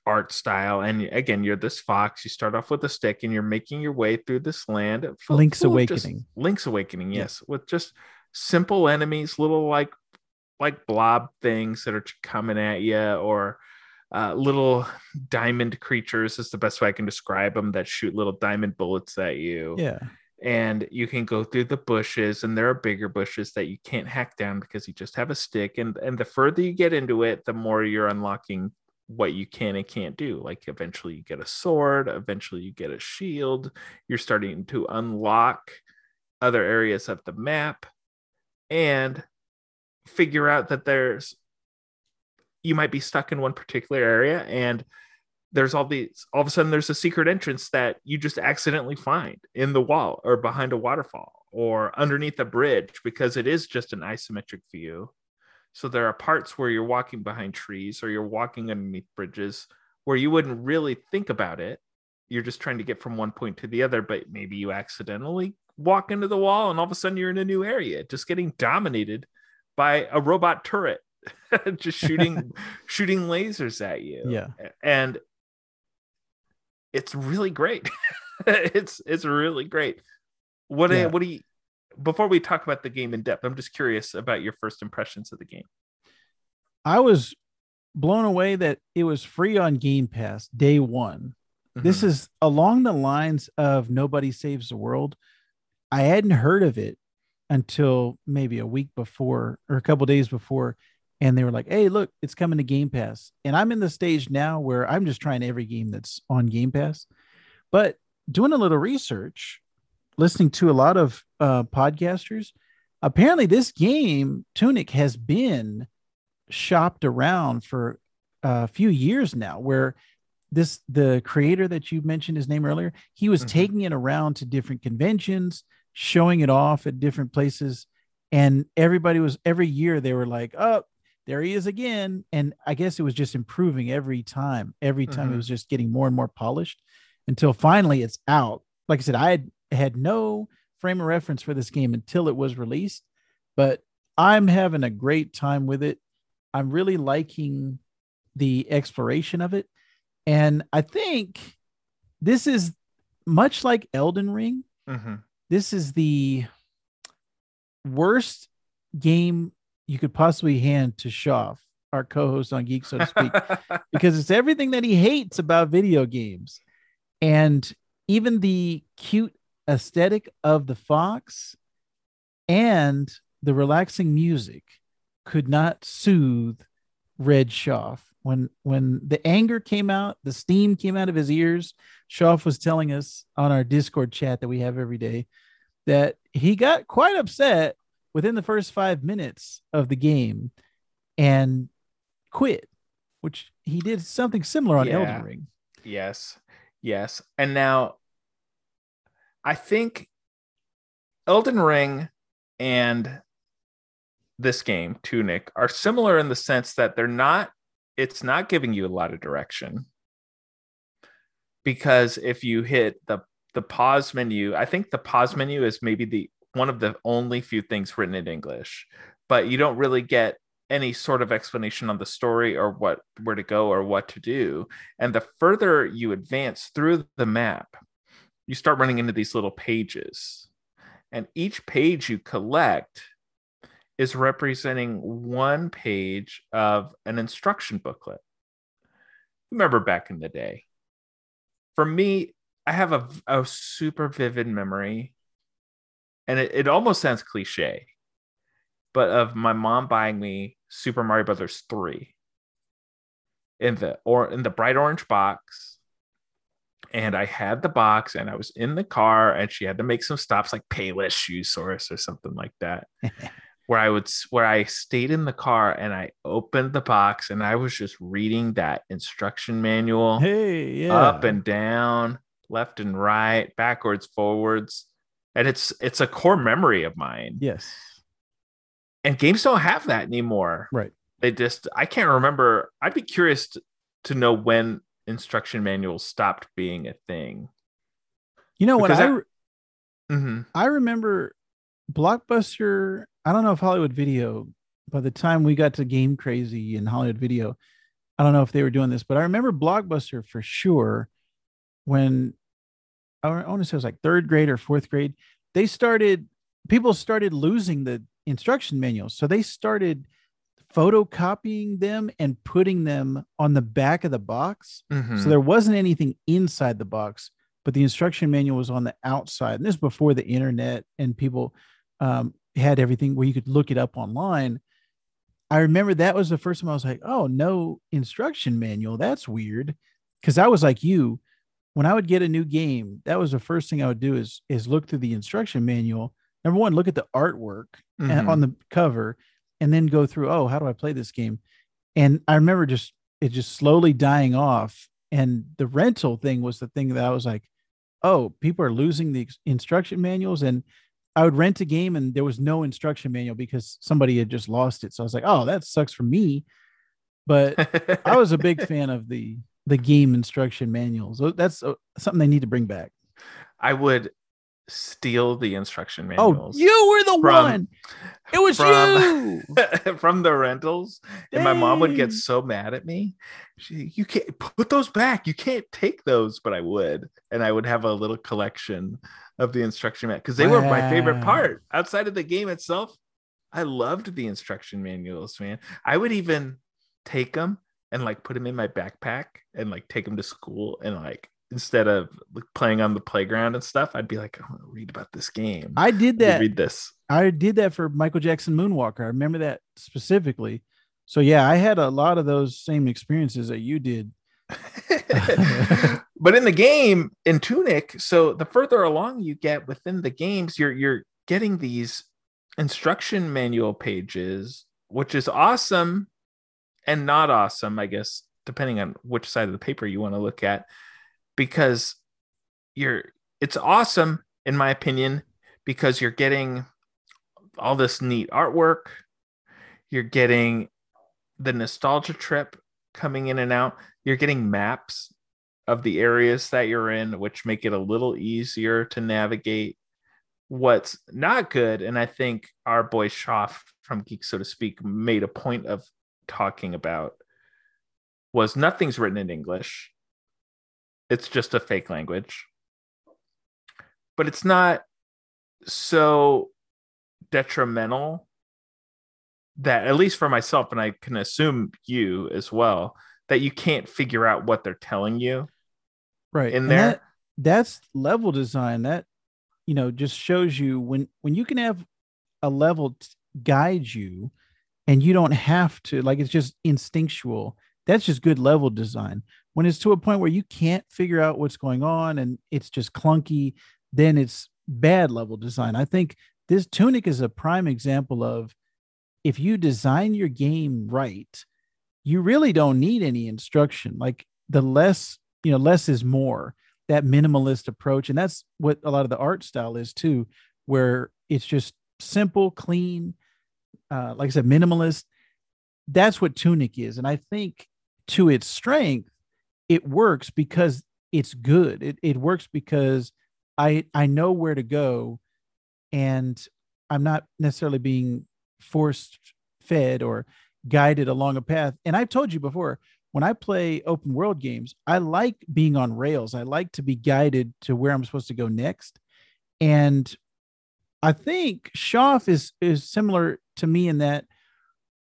art style. And again, you're this fox, you start off with a stick and you're making your way through this land. Link's Awakening. Link's Awakening, yes. Yeah. With just simple enemies, little like like blob things that are coming at you, or uh, little diamond creatures is the best way I can describe them, that shoot little diamond bullets at you. Yeah. And you can go through the bushes, and there are bigger bushes that you can't hack down because you just have a stick. And, and the further you get into it, the more you're unlocking what you can and can't do. Like eventually you get a sword, eventually you get a shield. You're starting to unlock other areas of the map and figure out that there's, you might be stuck in one particular area, and there's all these, all of a sudden there's a secret entrance that you just accidentally find in the wall or behind a waterfall or underneath a bridge, because it is just an isometric view. So there are parts where you're walking behind trees or you're walking underneath bridges where you wouldn't really think about it. You're just trying to get from one point to the other, but maybe you accidentally walk into the wall and all of a sudden you're in a new area, just getting dominated by a robot turret, just shooting, shooting lasers at you. Yeah. And it's really great. it's it's really great. What yeah. do, what do you, before we talk about the game in depth, I'm just curious about your first impressions of the game. I was blown away that it was free on Game Pass day one. Mm-hmm. This is along the lines of Nobody Saves the World. I hadn't heard of it until maybe a week before or a couple days before. And they were like, hey, look, it's coming to Game Pass. And I'm in the stage now where I'm just trying every game that's on Game Pass. But doing a little research, listening to a lot of uh, podcasters, apparently this game, Tunic, has been shopped around for a few years now, where this, the creator that you mentioned his name earlier, he was mm-hmm. taking it around to different conventions, showing it off at different places. And everybody was, every year they were like, oh, there he is again. And I guess it was just improving every time. Every time mm-hmm. it was just getting more and more polished until finally it's out. Like I said, I had, had no frame of reference for this game until it was released, but I'm having a great time with it. I'm really liking the exploration of it. And I think this is much like Elden Ring. Mm-hmm. This is the worst game you could possibly hand to Shoff, our co-host on Geek So To Speak, because it's everything that he hates about video games. And even the cute aesthetic of the fox and the relaxing music could not soothe Red Shoff. When, when the anger came out, the steam came out of his ears, Shoff was telling us on our Discord chat that we have every day that he got quite upset within the first five minutes of the game and quit, which he did something similar on yeah. Elden Ring. Yes. Yes. And now I think Elden Ring and this game, Tunic, are similar in the sense that they're not, it's not giving you a lot of direction. Because if you hit the, the pause menu, I think the pause menu is maybe the one of the only few things written in English, but you don't really get any sort of explanation on the story or what, where to go or what to do. And the further you advance through the map, you start running into these little pages, and each page you collect is representing one page of an instruction booklet. Remember back in the day, for me, I have a, a super vivid memory, and it, it almost sounds cliche, but of my mom buying me Super Mario Brothers three in the or in the bright orange box. And I had the box, and I was in the car, and she had to make some stops, like Payless Shoe Source or something like that, where I would where I stayed in the car, and I opened the box, and I was just reading that instruction manual, hey, yeah. up and down, left and right, backwards, forwards. And it's it's a core memory of mine. Yes. And games don't have that anymore. Right. They just, I can't remember. I'd be curious to, to know when instruction manuals stopped being a thing. You know, because when I, I, mm-hmm. I remember Blockbuster, I don't know if Hollywood Video by the time we got to Game Crazy and Hollywood Video, I don't know if they were doing this, but I remember Blockbuster for sure when I want to say it was like third grade or fourth grade, they started, people started losing the instruction manuals. So they started photocopying them and putting them on the back of the box. Mm-hmm. So there wasn't anything inside the box, but the instruction manual was on the outside. And this was before the internet and people um, had everything where you could look it up online. I remember that was the first time I was like, oh, no instruction manual. That's weird. Because I was like you, when I would get a new game, that was the first thing I would do is, is look through the instruction manual. Number one, look at the artwork mm-hmm. and, on the cover and then go through, oh, how do I play this game? And I remember just it just slowly dying off. And the rental thing was the thing that I was like, oh, people are losing the instruction manuals. And I would rent a game and there was no instruction manual because somebody had just lost it. So I was like, oh, that sucks for me. But I was a big fan of the, the game instruction manuals. That's something they need to bring back. I would steal the instruction manuals. Oh, you were the from, one. It was from, you from the rentals. Dang. And my mom would get so mad at me. She, you can't put those back. You can't take those, but I would. And I would have a little collection of the instruction manual because they were wow. my favorite part. Outside of the game itself, I loved the instruction manuals, man. I would even take them and like put them in my backpack and like take them to school and like instead of playing on the playground and stuff, I'd be like, I want to read about this game. I did that. I read this. I did that for Michael Jackson Moonwalker. I remember that specifically. So yeah, I had a lot of those same experiences that you did. But in the game, in Tunic, so the further along you get within the games, you're you're getting these instruction manual pages, which is awesome and not awesome, I guess, depending on which side of the paper you want to look at. Because you're, it's awesome, in my opinion, because you're getting all this neat artwork. You're getting the nostalgia trip coming in and out. You're getting maps of the areas that you're in, which make it a little easier to navigate. What's not good, and I think our boy Schaff from Geek So To Speak made a point of talking about, was nothing's written in English. It's just a fake language, but it's not so detrimental that, at least for myself, and I can assume you as well, that you can't figure out what they're telling you. Right. In there. That, that's level design that, you know, just shows you when, when you can have a level guide you and you don't have to, like, it's just instinctual. That's just good level design. When it's to a point where you can't figure out what's going on and it's just clunky, then it's bad level design. I think this Tunic is a prime example of if you design your game right, you really don't need any instruction. Like the less, you know, less is more, that minimalist approach. And that's what a lot of the art style is too, where it's just simple, clean, uh, like I said, minimalist. That's what Tunic is. And I think to its strength, it works because it's good. It it works because I I know where to go and I'm not necessarily being forced fed or guided along a path. And I've told you before, when I play open world games, I like being on rails. I like to be guided to where I'm supposed to go next. And I think Schaff is is similar to me in that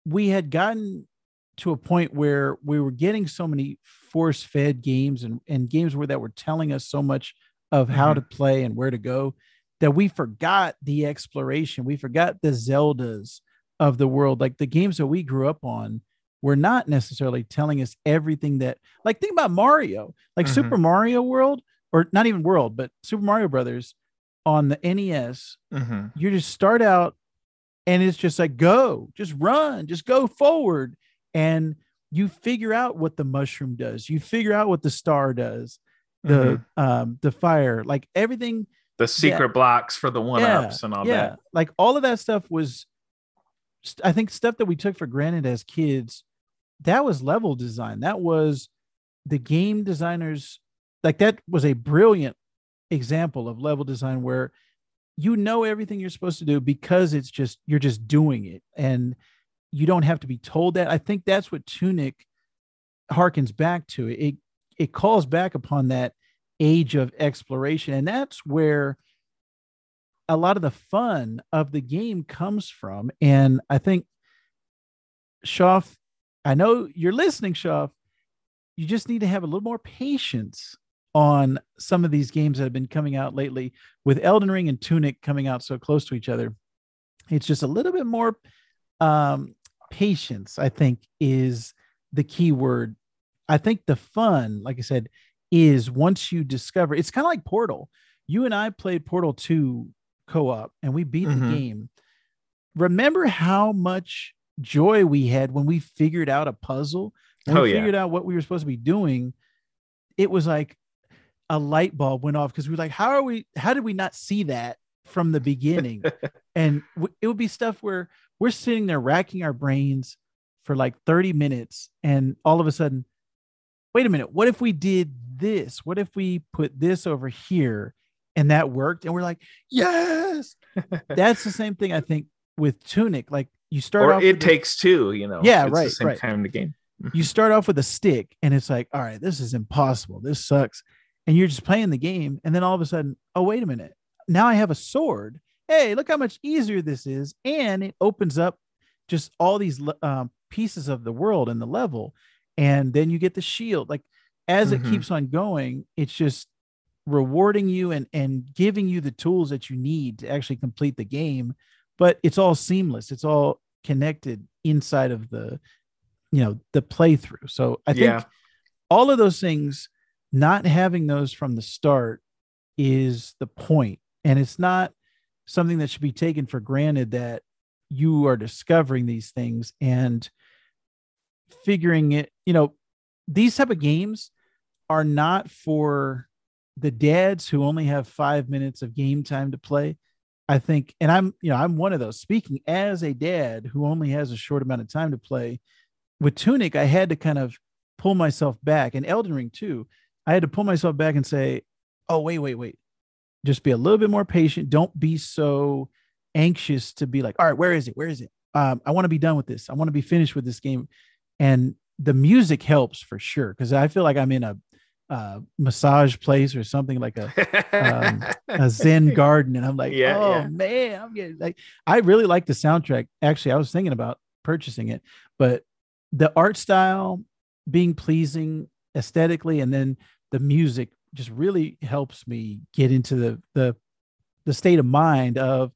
we had gotten to a point where we were getting so many force-fed games and, and games where that were telling us so much of how mm-hmm. to play and where to go that we forgot the exploration. We forgot the Zeldas of the world. Like the games that we grew up on were not necessarily telling us everything that, like think about Mario, like mm-hmm. Super Mario World, or not even World, but Super Mario Brothers on the N E S. Mm-hmm. You just start out and it's just like, go, just run, just go forward. And you figure out what the mushroom does. You figure out what the star does, the mm-hmm. um, the fire, like everything. The secret yeah. blocks for the one-ups yeah, and all yeah. that. Like all of that stuff was, I think, stuff that we took for granted as kids. That was level design. That was the game designers. Like that was a brilliant example of level design where you know everything you're supposed to do because it's just, you're just doing it. And you don't have to be told that. I think that's what Tunic harkens back to. It it calls back upon that age of exploration, and that's where a lot of the fun of the game comes from. And I think, Shoff, I know you're listening, Shoff. You just need to have a little more patience on some of these games that have been coming out lately, with Elden Ring and Tunic coming out so close to each other. It's just a little bit more um, patience, I think, is the key word. I think the fun, like I said, is once you discover, it's kind of like Portal. You and I played Portal two co-op and we beat mm-hmm. the game. Remember how much joy we had when we figured out a puzzle? When oh, we figured yeah. out what we were supposed to be doing, it was like a light bulb went off, because we were like, how are we, how did we not see that from the beginning? And w- it would be stuff where we're sitting there racking our brains for like thirty minutes. And all of a sudden, wait a minute, what if we did this? What if we put this over here? And that worked. And we're like, yes. That's the same thing, I think, with Tunic. Like you start or off it takes a, two, you know. Yeah, it's right. the same right. time in the game. You start off with a stick and it's like, all right, this is impossible. This sucks. And you're just playing the game. And then all of a sudden, oh, wait a minute. Now I have a sword. Hey, look how much easier this is. And it opens up just all these um, pieces of the world and the level. And then you get the shield. Like as mm-hmm. it keeps on going, it's just rewarding you and, and giving you the tools that you need to actually complete the game. But it's all seamless. It's all connected inside of the, you know, the playthrough. So I think yeah. all of those things, not having those from the start is the point. And it's not something that should be taken for granted, that you are discovering these things and figuring it, you know, these type of games are not for the dads who only have five minutes of game time to play. I think, and I'm, you know, I'm one of those, speaking as a dad who only has a short amount of time to play. With Tunic, I had to kind of pull myself back, and Elden Ring too. I had to pull myself back and say, oh, wait, wait, wait. Just be a little bit more patient. Don't be so anxious to be like, all right, where is it? Where is it? Um, I want to be done with this. I want to be finished with this game. And the music helps for sure, because I feel like I'm in a uh, massage place or something, like a, um, a Zen garden. And I'm like, yeah, oh yeah. man, I'm getting like, I really like the soundtrack. Actually, I was thinking about purchasing it, but the art style being pleasing aesthetically, and then the music just really helps me get into the, the, the state of mind of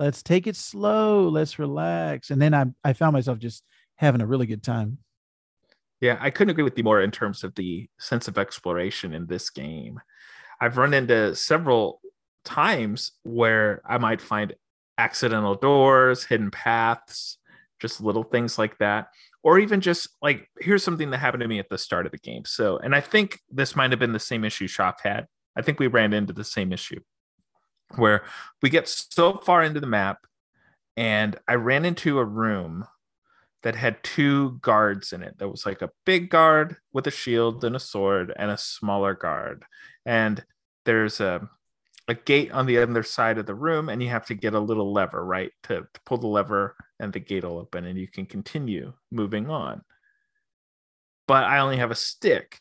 let's take it slow, let's relax. And then I, I found myself just having a really good time. Yeah. I couldn't agree with you more in terms of the sense of exploration in this game. I've run into several times where I might find accidental doors, hidden paths, just little things like that. Or even just like, here's something that happened to me at the start of the game. So, and I think this might have been the same issue Shoff had. I think we ran into the same issue where we get so far into the map, and I ran into a room that had two guards in it. That was like a big guard with a shield and a sword, and a smaller guard. And there's a a gate on the other side of the room, and you have to get a little lever, right? To, to pull the lever and the gate will open and you can continue moving on. But I only have a stick,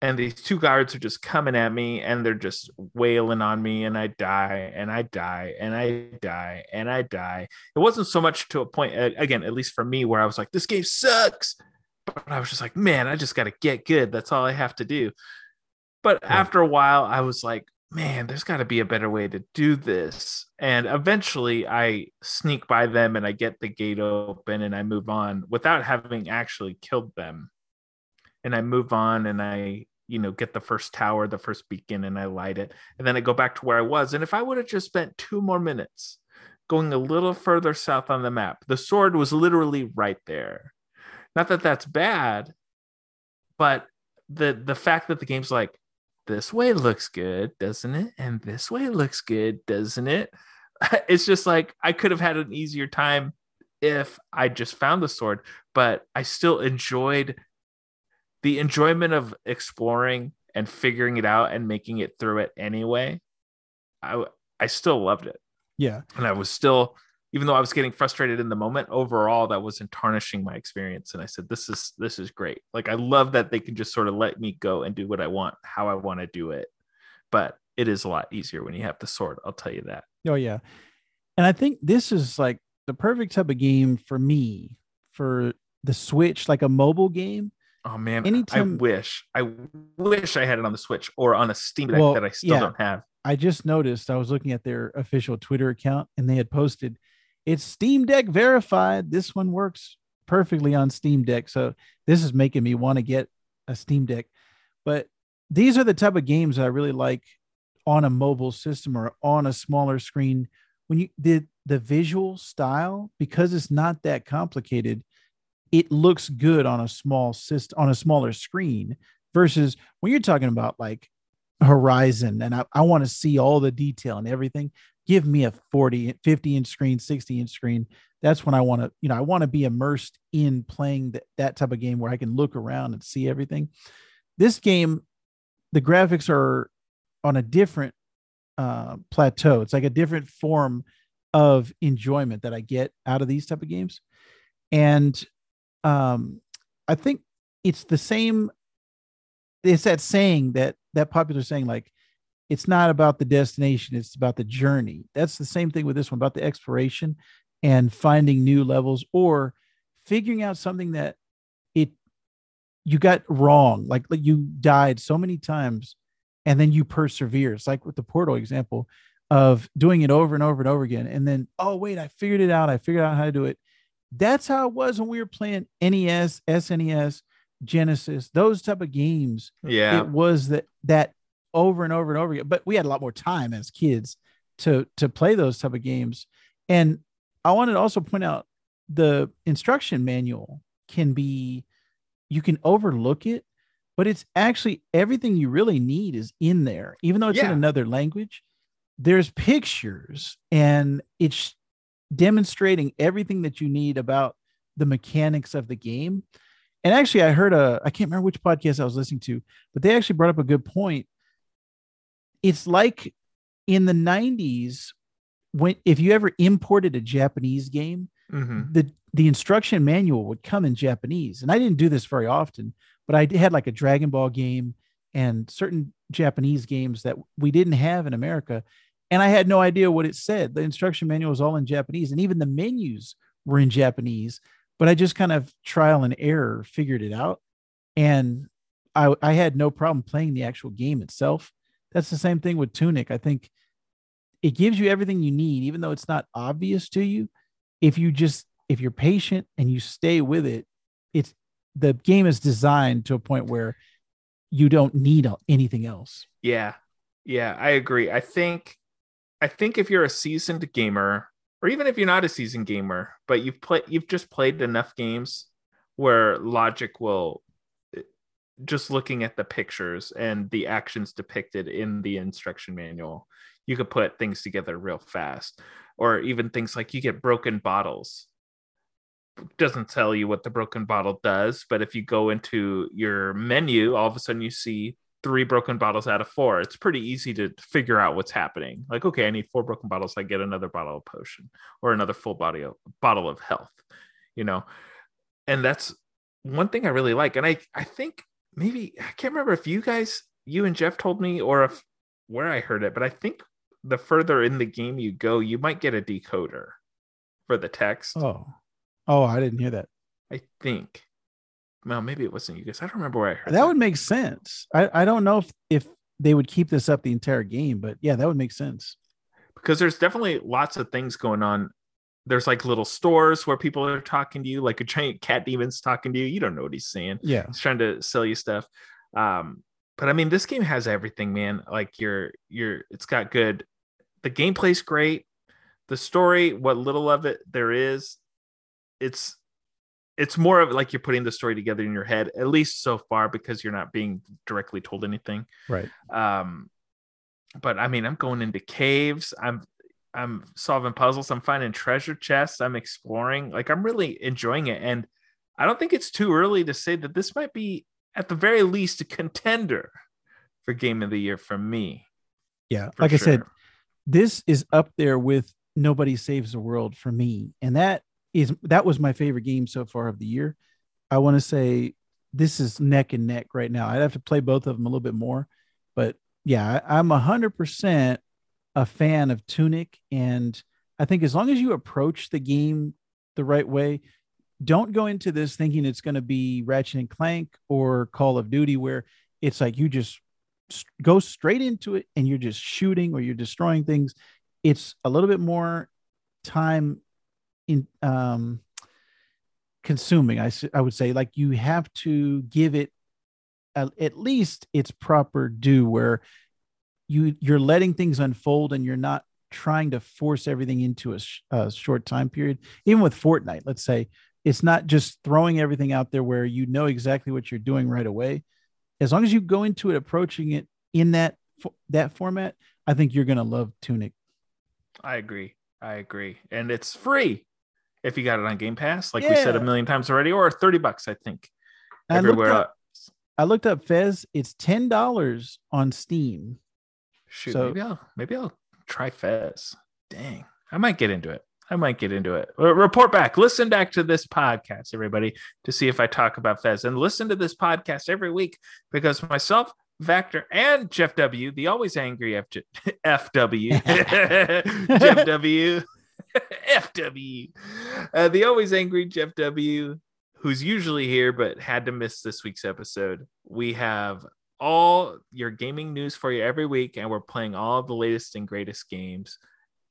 and these two guards are just coming at me, and they're just wailing on me, and I die and I die and I die and I die. It wasn't so much to a point, again, at least for me, where I was like, this game sucks. But I was just like, man, I just got to get good. That's all I have to do. But yeah. after a while, I was like, man, there's got to be a better way to do this. And eventually I sneak by them and I get the gate open and I move on without having actually killed them. And I move on and I, you know, get the first tower, the first beacon, and I light it. And then I go back to where I was. And if I would have just spent two more minutes going a little further south on the map, the sword was literally right there. Not that that's bad, but the, the fact that the game's like, this way looks good, doesn't it? And this way looks good, doesn't it? It's just like, I could have had an easier time if I just found the sword, but I still enjoyed the enjoyment of exploring and figuring it out and making it through it anyway. I, I still loved it. Yeah. And I was still, even though I was getting frustrated in the moment, overall that wasn't tarnishing my experience. And I said, this is, this is great. Like, I love that they can just sort of let me go and do what I want, how I want to do it. But it is a lot easier when you have to sort, I'll tell you that. Oh yeah. And I think this is like the perfect type of game for me, for the Switch, like a mobile game. Oh man, Anytime- I wish, I wish I had it on the Switch or on a Steam Deck well, that I still yeah, don't have. I just noticed, I was looking at their official Twitter account and they had posted, it's Steam Deck verified. This one works perfectly on Steam Deck. So this is making me want to get a Steam Deck. But these are the type of games I really like on a mobile system or on a smaller screen. When you did the, the visual style, because it's not that complicated, it looks good on a small system, on a smaller screen, versus when you're talking about like Horizon and I, I want to see all the detail and everything. Give me a forty, fifty inch screen, sixty inch screen. That's when I want to, you know, I want to be immersed in playing th- that type of game where I can look around and see everything. This game, the graphics are on a different uh, plateau. It's like a different form of enjoyment that I get out of these type of games. And um, I think it's the same. It's that saying that that popular saying, like, it's not about the destination, it's about the journey. That's the same thing with this one, about the exploration and finding new levels or figuring out something that it you got wrong. Like, like you died so many times and then you persevere. It's like with the Portal example of doing it over and over and over again. And then, oh, wait, I figured it out. I figured out how to do it. That's how it was when we were playing N E S, S N E S, Genesis, those type of games. Yeah, it was that that over and over and over again. But we had a lot more time as kids to to play those type of games. And I wanted to also point out the instruction manual can be, you can overlook it, but it's actually everything you really need is in there, even though it's yeah. in another language. There's pictures and it's demonstrating everything that you need about the mechanics of the game. And actually, I heard a, I can't remember which podcast I was listening to, but they actually brought up a good point. It's like in the nineties, when if you ever imported a Japanese game, mm-hmm. the, the instruction manual would come in Japanese. And I didn't do this very often, but I had like a Dragon Ball game and certain Japanese games that we didn't have in America. And I had no idea what it said. The instruction manual was all in Japanese, and even the menus were in Japanese. But I just kind of trial and error figured it out. And I, I had no problem playing the actual game itself. That's the same thing with Tunic. I think it gives you everything you need, even though it's not obvious to you. If you just, if you're patient and you stay with it, it's the game is designed to a point where you don't need anything else. Yeah. Yeah, I agree. I think, I think if you're a seasoned gamer, or even if you're not a seasoned gamer, but you've played, you've just played enough games where logic will, just looking at the pictures and the actions depicted in the instruction manual, you could put things together real fast. Or even things like you get broken bottles. It doesn't tell you what the broken bottle does, but if you go into your menu, all of a sudden you see three broken bottles out of four. It's pretty easy to figure out what's happening. Like, okay, I need four broken bottles. I get another bottle of potion or another full body of, bottle of health, you know? And that's one thing I really like. And I, I think maybe, I can't remember if you guys, you and Jeff told me, or if where I heard it, but I think the further in the game you go, you might get a decoder for the text. Oh, oh, I didn't hear that. I think. Well, maybe it wasn't you guys. I don't remember where I heard that. That would make sense. I, I don't know if, if they would keep this up the entire game, but yeah, that would make sense. Because there's definitely lots of things going on. There's like little stores where people are talking to you, like a giant cat demon's talking to you. You don't know what he's saying. Yeah. He's trying to sell you stuff. Um, but I mean, this game has everything, man. Like you're, you're, it's got good, the gameplay's great. The story, what little of it there is, it's, it's more of like you're putting the story together in your head, at least so far, because you're not being directly told anything. Right. Um, but I mean, I'm going into caves. I'm, I'm solving puzzles. I'm finding treasure chests. I'm exploring. Like, I'm really enjoying it. And I don't think it's too early to say that this might be at the very least a contender for game of the year for me. Yeah. For like sure. I said, this is up there with Nobody Saves the World for me. And that is that was my favorite game so far of the year. I want to say this is neck and neck right now. I'd have to play both of them a little bit more. But yeah, I'm one hundred percent a fan of Tunic. And I think as long as you approach the game the right way, don't go into this thinking it's going to be Ratchet and Clank or Call of Duty, where it's like you just go straight into it and you're just shooting or you're destroying things. It's a little bit more time in um, consuming, I, I would say. Like, you have to give it a, at least its proper due, where you, you're letting things unfold and you're not trying to force everything into a, sh- a short time period. Even with Fortnite, let's say, it's not just throwing everything out there where you know exactly what you're doing right away. As long as you go into it approaching it in that that format, I think you're going to love Tunic. I agree. I agree. And it's free if you got it on Game Pass, like yeah. we said a million times already, or thirty bucks, I think. I everywhere looked up, else. I looked up Fez. It's ten dollars on Steam. Shoot, so, maybe I'll maybe I'll try Fez. Dang. I might get into it. I might get into it. Report back. Listen back to this podcast, everybody, to see if I talk about Fez. And listen to this podcast every week, because myself, Vactor, and Jeff W., the always angry F- FW, Jeff W., F W, uh, the always angry Jeff W., who's usually here but had to miss this week's episode. We have all your gaming news for you every week, and we're playing all the latest and greatest games,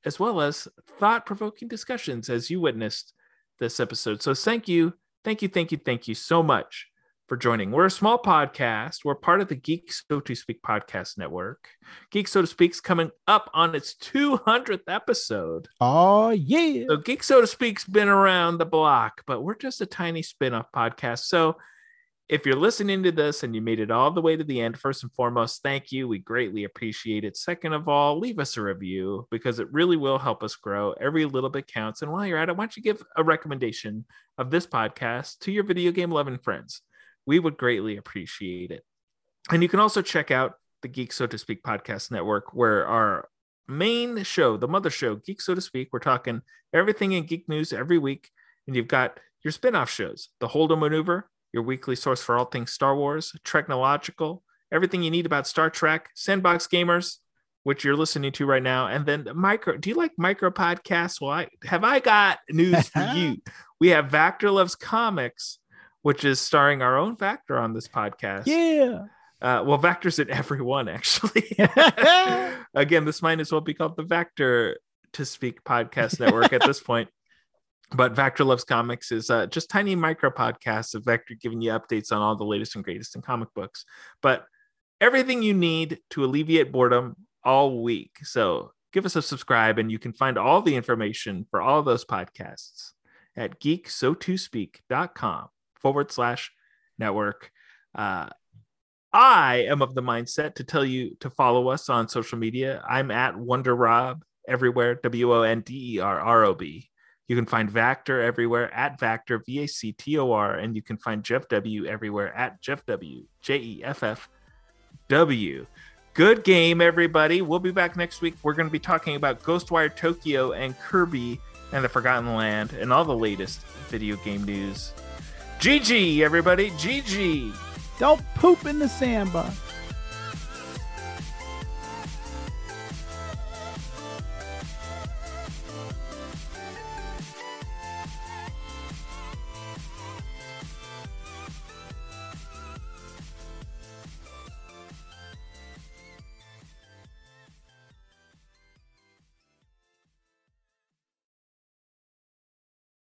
as well as thought-provoking discussions, as you witnessed this episode. So thank you, thank you, thank you, thank you so much for joining. We're a small podcast. We're part of the Geek So To Speak podcast network. Geek So To Speak's coming up on its two hundredth episode. Oh, yeah. So Geek So To Speak's been around the block, but we're just a tiny spin-off podcast. So if you're listening to this and you made it all the way to the end, first and foremost, thank you. We greatly appreciate it. Second of all, leave us a review, because it really will help us grow. Every little bit counts. And while you're at it, why don't you give a recommendation of this podcast to your video game loving friends? We would greatly appreciate it. And you can also check out the Geek So To Speak podcast network, where our main show, the mother show, Geek So To Speak, we're talking everything in geek news every week. And you've got your spinoff shows, The Holdo Maneuver, your weekly source for all things Star Wars, Treknological, everything you need about Star Trek, Sandbox Gamers, which you're listening to right now, and then micro. Do you like micro podcasts? Well, I have I got news for you. We have Vactor Loves Comics, which is starring our own Vactor on this podcast. Yeah. Uh, well, Vactor's in every one, actually. Again, this might as well be called the Vactor To Speak Podcast Network at this point. But Vactor Loves Comics is uh, just tiny micro podcasts of Vactor giving you updates on all the latest and greatest in comic books. But everything you need to alleviate boredom all week. So give us a subscribe, and you can find all the information for all of those podcasts at geeksotospeak.com forward slash network. Uh, I am of the mindset to tell you to follow us on social media. I'm at Wonder Rob everywhere, W O N D E R R O B. You can find Vactor everywhere at Vactor, V A C T O R, and you can find Jeff W everywhere at Jeff W, J E F F W. Good game, everybody. We'll be back next week. We're going to be talking about Ghostwire Tokyo and Kirby and the Forgotten Land and all the latest video game news. G G, everybody. G G. Don't poop in the sandbox.